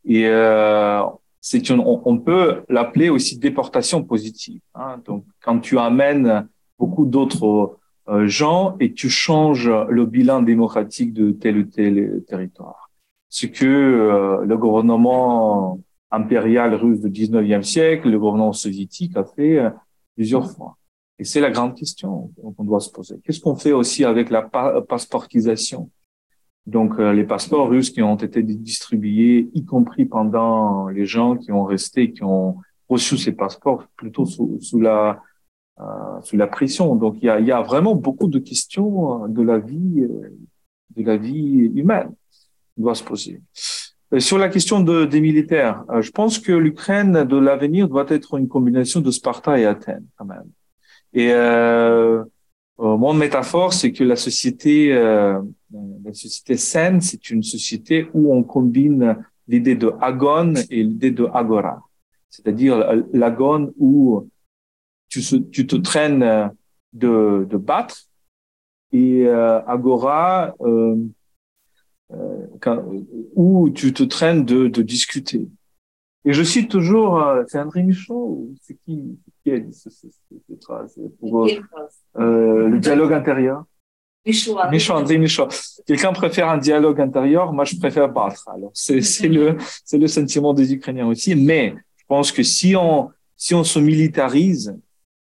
Et euh, c'est une, on, on peut l'appeler aussi déportation positive. Hein. Donc, quand tu amènes beaucoup d'autres euh, gens et tu changes le bilan démocratique de tel ou tel territoire. Ce que euh, le gouvernement impérial russe du dix-neuvième siècle, le gouvernement soviétique a fait plusieurs fois. Et c'est la grande question qu'on doit se poser. Qu'est-ce qu'on fait aussi avec la passeportisation? Donc, les passeports russes qui ont été distribués, y compris pendant les gens qui ont resté, qui ont reçu ces passeports plutôt sous, sous la euh, sous la pression. Donc, il y a, il y a vraiment beaucoup de questions de la vie de la vie humaine qu'on doit se poser. Sur la question de, des militaires, je pense que l'Ukraine de l'avenir doit être une combinaison de Sparta et Athènes, quand même. Et euh, mon métaphore, c'est que la société, euh, la société saine, c'est une société où on combine l'idée de agone et l'idée de agora, c'est-à-dire l'agone où tu, se, tu te traînes de, de battre et euh, agora. Euh, Quand, où tu te traînes de, de discuter. Et je cite toujours, c'est André Michaud, c'est qui, qui a dit cette phrase pour euh, le dialogue intérieur. Michaud, André Michaud. Quelqu'un préfère un dialogue intérieur, moi je préfère battre. Alors c'est, c'est le, c'est le sentiment des Ukrainiens aussi. Mais je pense que si on, si on se militarise,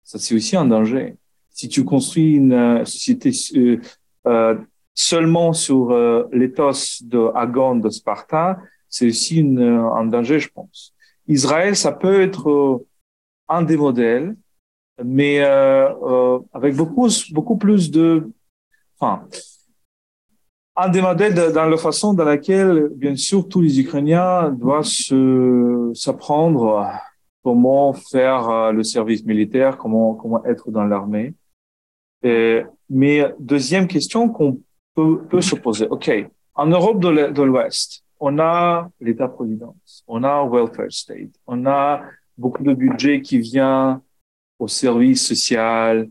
ça c'est aussi un danger. Si tu construis une société euh, euh, seulement sur euh, l'éthos de Agon, de Sparta, c'est aussi une, un danger, je pense. Israël, ça peut être euh, un des modèles, mais euh, euh, avec beaucoup, beaucoup plus de... Enfin, un des modèles de, dans la façon dans laquelle, bien sûr, tous les Ukrainiens doivent se, s'apprendre comment faire euh, le service militaire, comment, comment être dans l'armée. Et, mais deuxième question qu'on Peut, peut se poser. OK, en Europe de l'Ouest, on a l'État-providence, on a welfare state, on a beaucoup de budget qui vient aux services sociaux,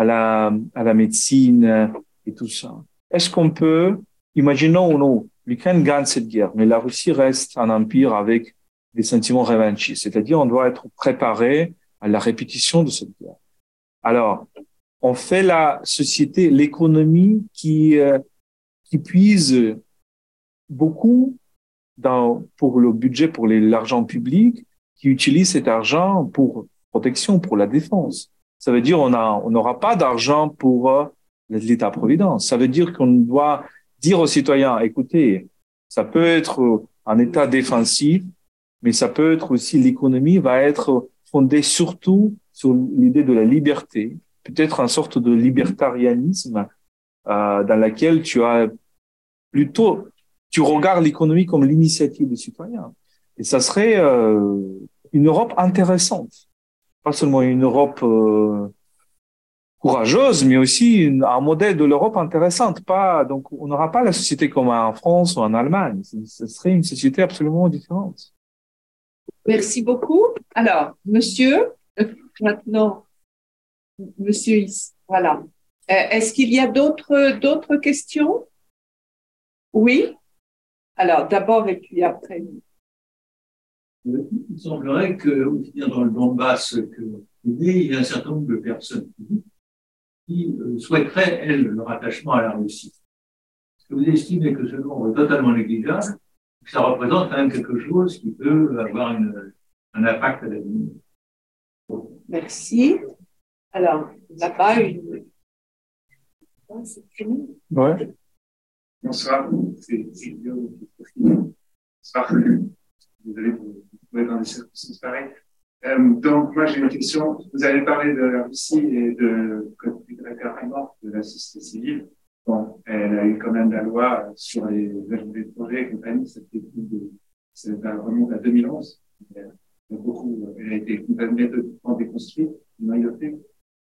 à la, à la médecine et tout ça. Est-ce qu'on peut, imaginons nous, l'Ukraine gagne cette guerre, mais la Russie reste un empire avec des sentiments revanchistes, c'est-à-dire on doit être préparé à la répétition de cette guerre. Alors, On fait la société, l'économie qui, euh, qui puise beaucoup dans, pour le budget, pour les, l'argent public, qui utilise cet argent pour protection, pour la défense. Ça veut dire qu'on a, on n'aura pas d'argent pour euh, l'État-providence. Ça veut dire qu'on doit dire aux citoyens, écoutez, ça peut être un État défensif, mais ça peut être aussi, l'économie va être fondée surtout sur l'idée de la liberté, peut-être une sorte de libertarianisme euh, dans laquelle tu as plutôt, tu regardes l'économie comme l'initiative des citoyens. Et ça serait euh, une Europe intéressante, pas seulement une Europe euh, courageuse, mais aussi une, un modèle de l'Europe intéressante. Pas, donc, on n'aura pas la société comme en France ou en Allemagne. Ce serait une société absolument différente. Merci beaucoup. Alors, monsieur, maintenant, monsieur Is, voilà. Euh, est-ce qu'il y a d'autres, d'autres questions? Oui? Alors, d'abord et puis après. Il semblerait qu'au final, dans le Donbass, que, il y a un certain nombre de personnes qui souhaiteraient, elles, leur attachement à la Russie. Est-ce que vous estimez que ce nombre est totalement négligeable, que ça représente quand même quelque chose qui peut avoir une, un impact à l'avenir? Merci. Alors, là-bas, une... Oh, c'est fini. Ouais. Bonsoir, c'est Silvio. Bonsoir. Désolé pour être dans des circonstances pareilles. Euh, donc, moi, j'ai une question. Vous avez parlé de la Russie et de, carrément, de la société civile. Bon, elle a eu quand même la loi sur les ajouts étrangers et compagnie. Ça remonte à deux mille onze. Il y a beaucoup, elle a été complètement déconstruite, noyotée.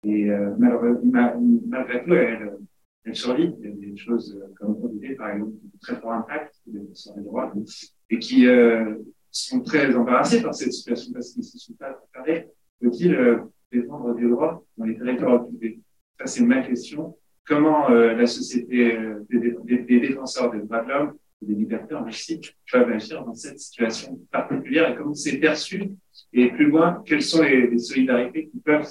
Et euh, malheureusement, malgré tout, elle, elle survit. Il y a des choses comme l'idée, par exemple, de très fort impact sur les droits, et qui euh, sont très embarrassés par cette situation parce qu'ils ne se sont pas préparés, peut-il euh, défendre des droits dans les territoires occupés? Ça, c'est ma question. Comment euh, la société euh, des, des, des défenseurs des droits de l'homme et des libertés en Russie peuvent agir dans cette situation particulière et comment c'est perçu? Et plus loin, quelles sont les, les solidarités qui peuvent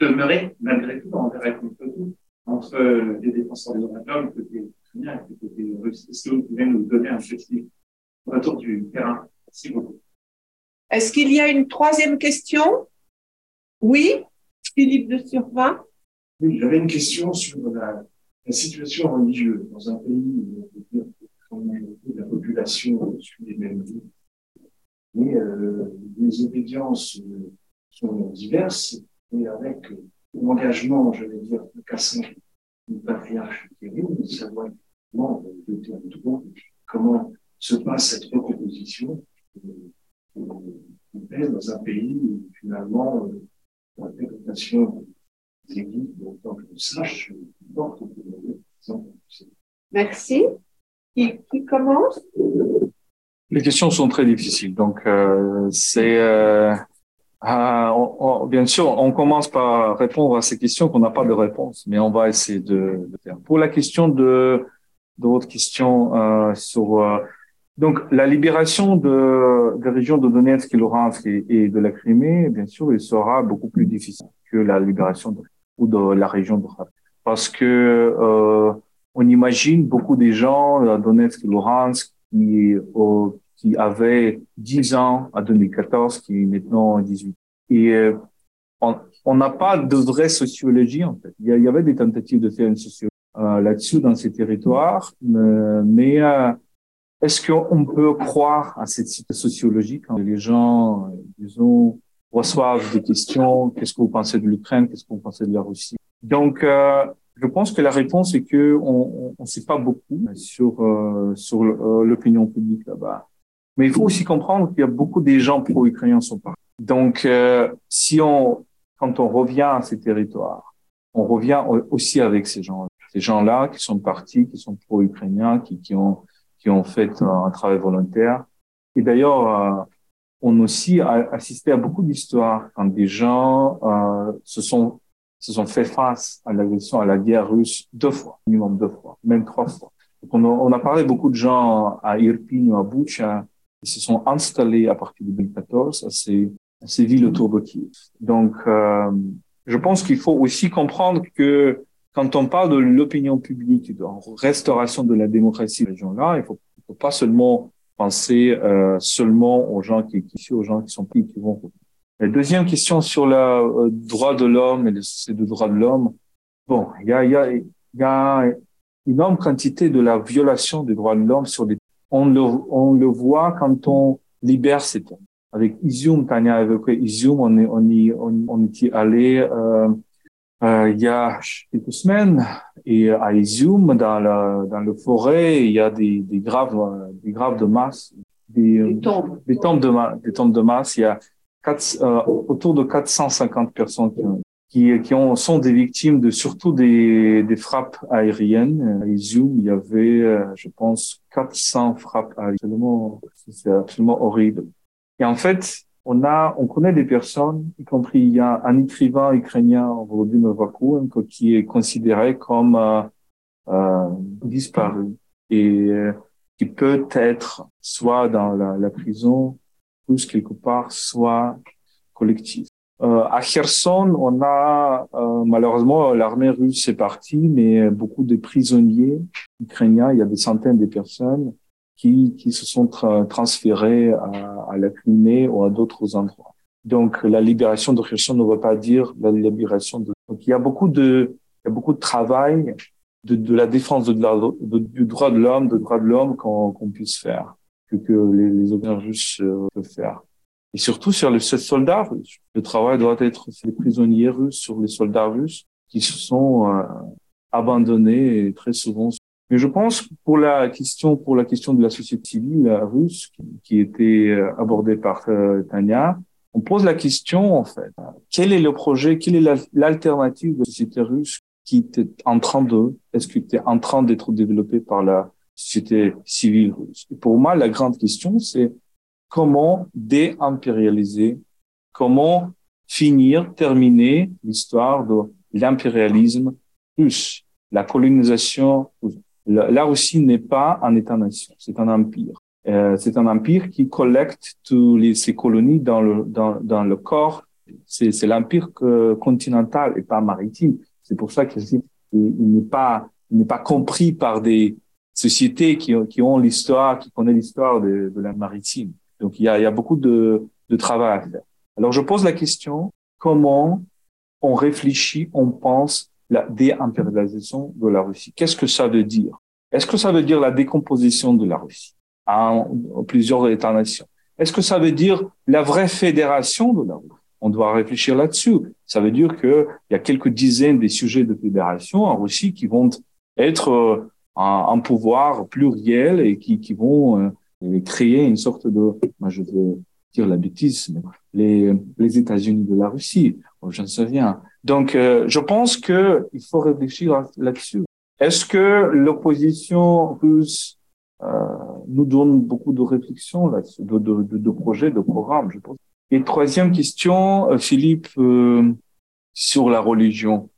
demeurer, malgré tout, envers et contre tout, entre euh, les défenseurs des droits de l'homme, côté ukrainien et côté russe? Est-ce que vous pouvez nous donner un petit retour du terrain? Merci beaucoup. Est-ce qu'il y a une troisième question? Oui, Philippe de Survin. Oui, j'avais une question sur la, la situation religieuse dans un pays où on peut dire que la population suit les mêmes vies. Mais euh, les obédiences euh, sont diverses et avec euh, l'engagement, je vais dire, de Kherson, du patriarche Kirill, nous savons comment le territoire, comment se passe cette recomposition euh, dans un pays où finalement euh, la présentation des églises, autant que je le sache, porte de l'Église. Merci. Qui, qui commence? Les questions sont très difficiles. Donc, euh, c'est euh, euh, on, on, bien sûr, on commence par répondre à ces questions qu'on n'a pas de réponse, mais on va essayer de, de faire. Pour la question de, de votre question euh, sur euh, donc la libération de, de la région de Donetsk et Luhansk et, et de la Crimée, bien sûr, il sera beaucoup plus difficile que la libération de, ou de la région de Kharkiv, parce que euh, on imagine beaucoup des gens à Donetsk et Luhansk qui, euh, qui avaient dix ans à deux mille quatorze, qui est maintenant dix-huit. Et euh, on n'a pas de vraie sociologie en fait. Il y, a, il y avait des tentatives de faire une sociologie euh, là-dessus dans ces territoires, euh, mais euh, est-ce qu'on peut croire à cette sociologie quand les gens, euh, disons, reçoivent des questions, qu'est-ce que vous pensez de l'Ukraine, qu'est-ce que vous pensez de la Russie? Donc, euh, je pense que la réponse est que on ne sait pas beaucoup sur euh, sur l'opinion publique là-bas. Mais il faut aussi comprendre qu'il y a beaucoup des gens pro-ukrainiens sont partis. Donc, euh, si on quand on revient à ces territoires, on revient aussi avec ces gens, ces gens-là qui sont partis, qui sont pro-ukrainiens, qui qui ont qui ont fait un travail volontaire. Et d'ailleurs. Euh, on aussi a assisté à beaucoup d'histoires quand des gens euh, se sont se sont fait face à l'agression, à la guerre russe deux fois, minimum deux fois, même trois fois. Donc on, a, on a parlé beaucoup de gens à Irpin ou à Boucha qui se sont installés à partir de deux mille quatorze à ces, à ces villes autour de Kiev. Donc euh, je pense qu'il faut aussi comprendre que quand on parle de l'opinion publique et de la restauration de la démocratie dans ces régions-là, il faut, il faut pas seulement penser euh, seulement aux gens qui, qui, aux gens qui sont pris, qui vont. La deuxième question sur le euh, droit de l'homme et les sociétés de droits de l'homme. Bon, il y a, il y a, il y a une énorme quantité de la violation des droits de l'homme sur des. On le, on le voit quand on libère ces terres. Avec Izium, Tania a évoqué Izium, on est, on y, on, on était allé, euh, euh, il y a quelques semaines. Et à Izium, dans la, dans le forêt, il y a des, des graves, des graves de masse, des, des tombes, des tombes de masse, des tombes de masse. Il y a quatre, euh, autour de quatre cent cinquante personnes qui ont, qui, qui ont, sont des victimes de, surtout des, des frappes aériennes. À Izium, il y avait, je pense, quatre cents frappes aériennes. C'est absolument, c'est absolument horrible. Et en fait, on a, on connaît des personnes, y compris il y a un écrivain ukrainien, Volodymyr Yermolienko, qui est considéré comme euh, euh, disparu et euh, qui peut être soit dans la, la prison, plus quelque part, soit collectif. Euh, à Kherson, on a euh, malheureusement l'armée russe est partie, mais beaucoup de prisonniers ukrainiens, il y a des centaines de personnes. Qui, qui se sont tra- transférés à, à la Crimée ou à d'autres endroits. Donc, la libération de Kherson ne veut pas dire la libération de... Donc, il y a beaucoup de, il y a beaucoup de travail de, de la défense de la, de, du droit de l'homme, de droit de l'homme qu'on, qu'on puisse faire, que, que les, les opinions russes euh, peuvent faire. Et surtout sur les soldats russes. Le travail doit être sur les prisonniers russes, sur les soldats russes qui se sont euh, abandonnés et très souvent. Mais je pense pour la question pour la question de la société civile russe qui, qui était abordée par euh, Tania, on pose la question en fait quel est le projet, quelle est la, l'alternative de la société russe qui était en train de est-ce qui était en train d'être développée par la société civile russe. Et pour moi, la grande question c'est comment déimpérialiser, comment finir, terminer l'histoire de l'impérialisme russe, la colonisation russe. La Russie n'est pas un État-nation, c'est un empire. Euh, c'est un empire qui collecte tous les ses colonies dans le dans dans le corps. C'est c'est l'empire que, continental et pas maritime. C'est pour ça qu'il il n'est pas il n'est pas compris par des sociétés qui qui ont l'histoire, qui connaissent l'histoire de, de la maritime. Donc il y a il y a beaucoup de de travail à faire. Alors je pose la question comment on réfléchit, on pense la déimpérialisation de la Russie. Qu'est-ce que ça veut dire? Est-ce que ça veut dire la décomposition de la Russie à plusieurs États-nations? Est-ce que ça veut dire la vraie fédération de la Russie? On doit réfléchir là-dessus. Ça veut dire qu'il y a quelques dizaines des sujets de fédération en Russie qui vont être un, un pouvoir pluriel et qui, qui vont euh, créer une sorte de... Moi, je vais dire la bêtise, mais les, les États-Unis de la Russie, j'en sais rien. Donc, euh, je pense que il faut réfléchir là-dessus. Est-ce que l'opposition russe euh, nous donne beaucoup de réflexions là-dessus, de, de, de, de projets, de programmes, je pense. Et troisième question, Philippe, euh, sur la religion.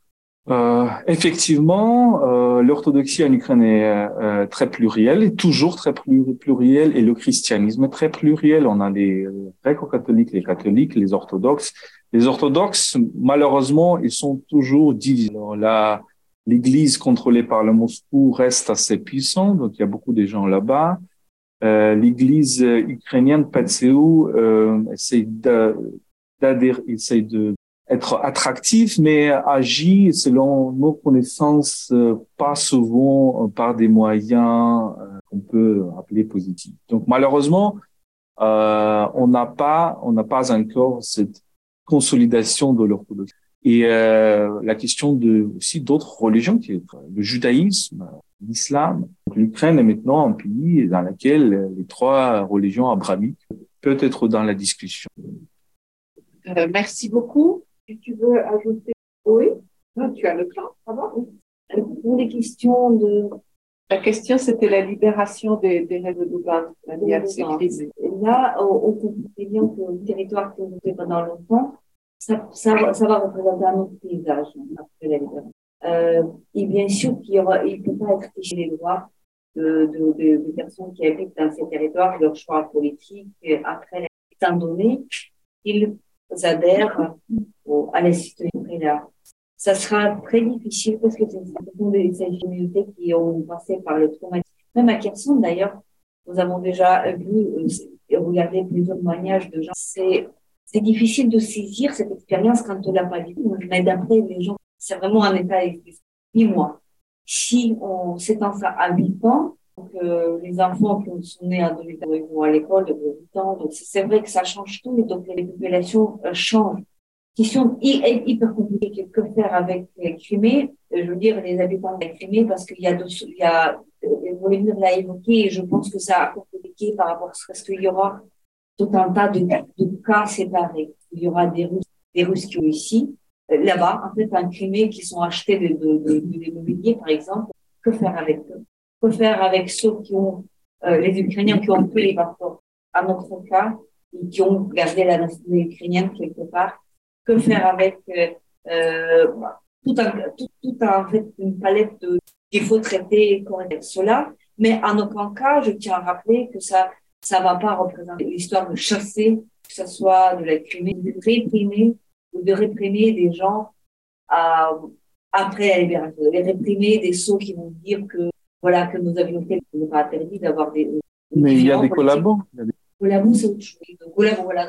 Euh, effectivement, euh, l'orthodoxie en Ukraine est euh, très plurielle, est toujours très plurielle, et le christianisme est très pluriel. On a les gréco-catholiques, les catholiques, les orthodoxes. Les orthodoxes, malheureusement, ils sont toujours divisés. Alors, la, l'église contrôlée par le Moscou reste assez puissante, donc il y a beaucoup de gens là-bas. Euh, l'église ukrainienne, P C O, euh, essaye d'adhérer, essaye de être attractif, mais agit, selon nos connaissances, pas souvent par des moyens qu'on peut appeler positifs. Donc, malheureusement, euh, on n'a pas, on n'a pas encore cette consolidation de l'orthodoxie. Et euh, la question de aussi d'autres religions, qui est le judaïsme, l'islam. Donc, l'Ukraine est maintenant un pays dans lequel les trois religions abrahamiques peuvent être dans la discussion. Euh, merci beaucoup. Si tu veux ajouter, oui, non, tu as le temps, pardon. Une des questions de... La question, c'était la libération des, des réseaux de gaz, la libération de crise. Et là, on comprend bien que le territoire que vous avez pendant longtemps, ça, ça, ça va représenter un autre paysage après la libération. Euh, et bien sûr qu'il ne peut pas être fiché les droits de, de, de, de personnes qui habitent dans ces territoires, leur choix politique, après la libération. Étant donné qu'ils adhèrent à la situation là. Ça sera très difficile parce que c'est une communauté qui ont passé par le traumatisme. Même à Kherson, d'ailleurs, nous avons déjà vu et regardé plusieurs témoignages de gens. C'est, c'est difficile de saisir cette expérience quand on l'a pas vécue. Mais d'après les gens, c'est vraiment un état d'esprit. Huit mois. Si on s'étend ça à huit ans, donc, euh, les enfants qui sont nés à deux mille huit ils vont à l'école de huit ans. Donc, c'est vrai que ça change tout. Et donc, les populations euh, changent. Question hyper compliquée. Que faire avec les Crimées? Je veux dire, les habitants de la Crimée, parce qu'il y a dessous, il y a, Volodymyr l'a évoqué, et je pense que ça a compliqué par rapport à ce qu'il y aura tout un tas de, de cas séparés. Il y aura des Russes, des Russes qui sont ici, là-bas, en fait, en Crimée, qui sont achetés de, de, de, de l'immobilier, par exemple. Que faire avec eux? Que faire avec ceux qui ont, euh, les Ukrainiens qui ont pris les passeports, à notre cas, et qui ont gardé la nationalité ukrainienne quelque part? Que faire avec euh, euh, tout un, tout, tout un, en fait, une palette de qu'il faut traiter avec cela, mais en aucun cas, je tiens à rappeler que ça ça va pas représenter l'histoire de chasser, que ce soit de la Crimée, de réprimer ou de réprimer des gens à, après la libération, de les réprimer des sots qui vont dire que voilà que nous avions fait, nous a interdit d'avoir des, des mais il y a des collabos. Collabos, c'est autre chose. Donc collabos, voilà,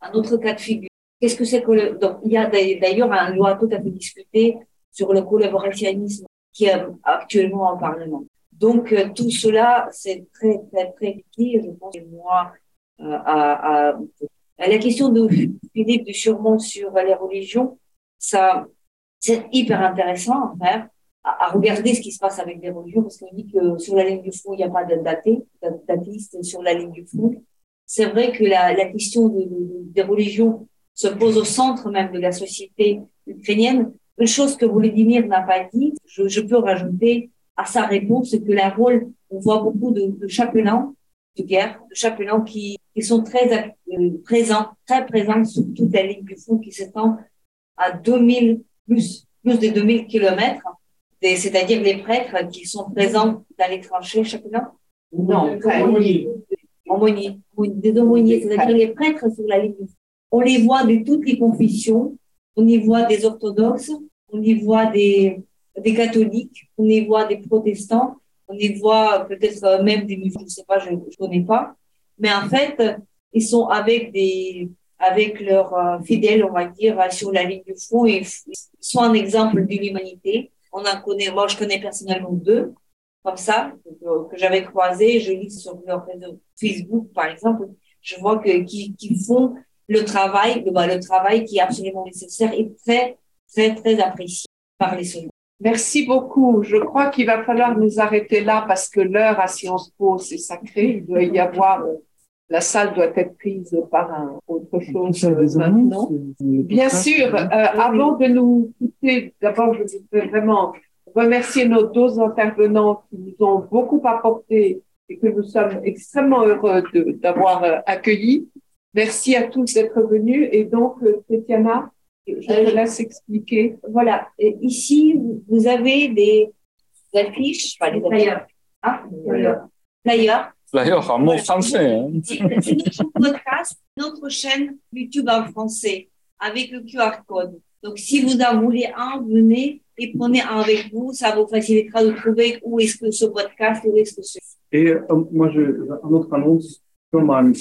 un autre cas de figure. Qu'est-ce que c'est que le... Donc, il y a d'ailleurs un loi tout à fait discutée sur le collaborationnisme qui est actuellement en Parlement. Donc, tout cela, c'est très, très, très lié, je pense, moi, euh, à, à, à la question de Philippe de Surmont sur les religions. Ça, c'est hyper intéressant, en fait, à, à regarder ce qui se passe avec les religions, parce qu'on dit que sur la ligne du front, il n'y a pas d'athée, d'athéiste sur la ligne du front. C'est vrai que la, la question de, de, des religions se pose au centre même de la société ukrainienne. Une chose que Volodymyr n'a pas dit, je, je peux rajouter à sa réponse que la rôle, on voit beaucoup de, de chapelains de guerre, de chapelains qui, qui sont très euh, présents, très présents sur toute la ligne du front qui s'étend à deux mille, plus, plus de deux mille kilomètres, c'est-à-dire les prêtres qui sont présents dans les tranchées, chapelains. Non, aumôniers. Aumôniers, des aumôniers, c'est-à-dire les prêtres sur la ligne du front. On les voit de toutes les confessions, on y voit des orthodoxes, on y voit des, des catholiques, on y voit des protestants, on y voit peut-être même des musulmans, je ne sais pas, je ne connais pas. Mais en fait, ils sont avec des, avec leurs fidèles, on va dire, sur la ligne du front, et ils sont un exemple de l'humanité. On en connaît, moi je connais personnellement deux, comme ça, que, que j'avais croisés, je lis sur leur Facebook, par exemple, je vois que, qui, qui font le travail, bah, le travail qui est absolument nécessaire et très, très, très apprécié par les soldats. Merci beaucoup. Je crois qu'il va falloir nous arrêter là parce que l'heure à Sciences Po, c'est sacré. Il doit y avoir, la salle doit être prise par un autre chose maintenant. Bien sûr, euh, avant de nous quitter, d'abord, je voudrais vraiment remercier nos deux intervenants qui nous ont beaucoup apporté et que nous sommes extrêmement heureux de, d'avoir accueillis. Merci à tous d'être venus. Et donc, Tetyana, je te laisse expliquer. Voilà. Ici, vous avez des affiches, pas des flyers. Ah, flyers. Flyers. Flyers en mot français. C'est notre podcast, notre chaîne YouTube en français, avec le Q R code. Donc, si vous en voulez un, venez et prenez un avec vous. Ça vous facilitera de trouver où est-ce que ce podcast, où est-ce que ce... Et euh, moi, je, un autre annonce, comme un...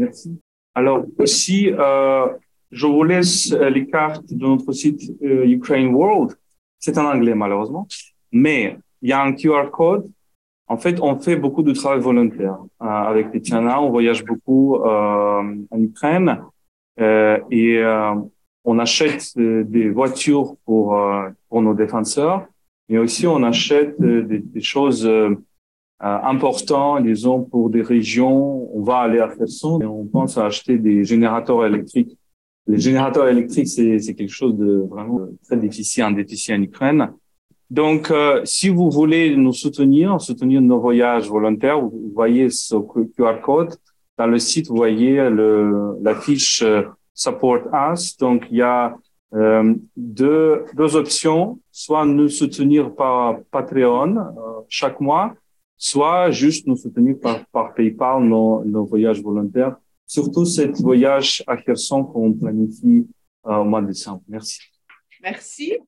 Merci. Alors aussi, euh, je vous laisse les cartes de notre site euh, Ukraine World. C'est en anglais malheureusement, mais il y a un Q R code. En fait, on fait beaucoup de travail volontaire euh, avec Tetyana. On voyage beaucoup euh, en Ukraine euh, et euh, on achète euh, des voitures pour euh, pour nos défenseurs, mais aussi on achète euh, des, des choses. Euh, Euh, important, disons, pour des régions. On va aller à Kherson et on pense à acheter des générateurs électriques. Les générateurs électriques, c'est, c'est quelque chose de vraiment très difficile, un déficit en Ukraine. Donc, euh, si vous voulez nous soutenir, soutenir nos voyages volontaires, vous, vous voyez ce Q R code. Dans le site, vous voyez le, la fiche euh, Support Us. Donc, il y a euh, deux, deux options. Soit nous soutenir par Patreon euh, chaque mois, soit juste nous soutenir par, par PayPal nos, nos voyages volontaires. Surtout cet voyage à Kherson qu'on planifie euh, au mois de décembre. Merci. Merci.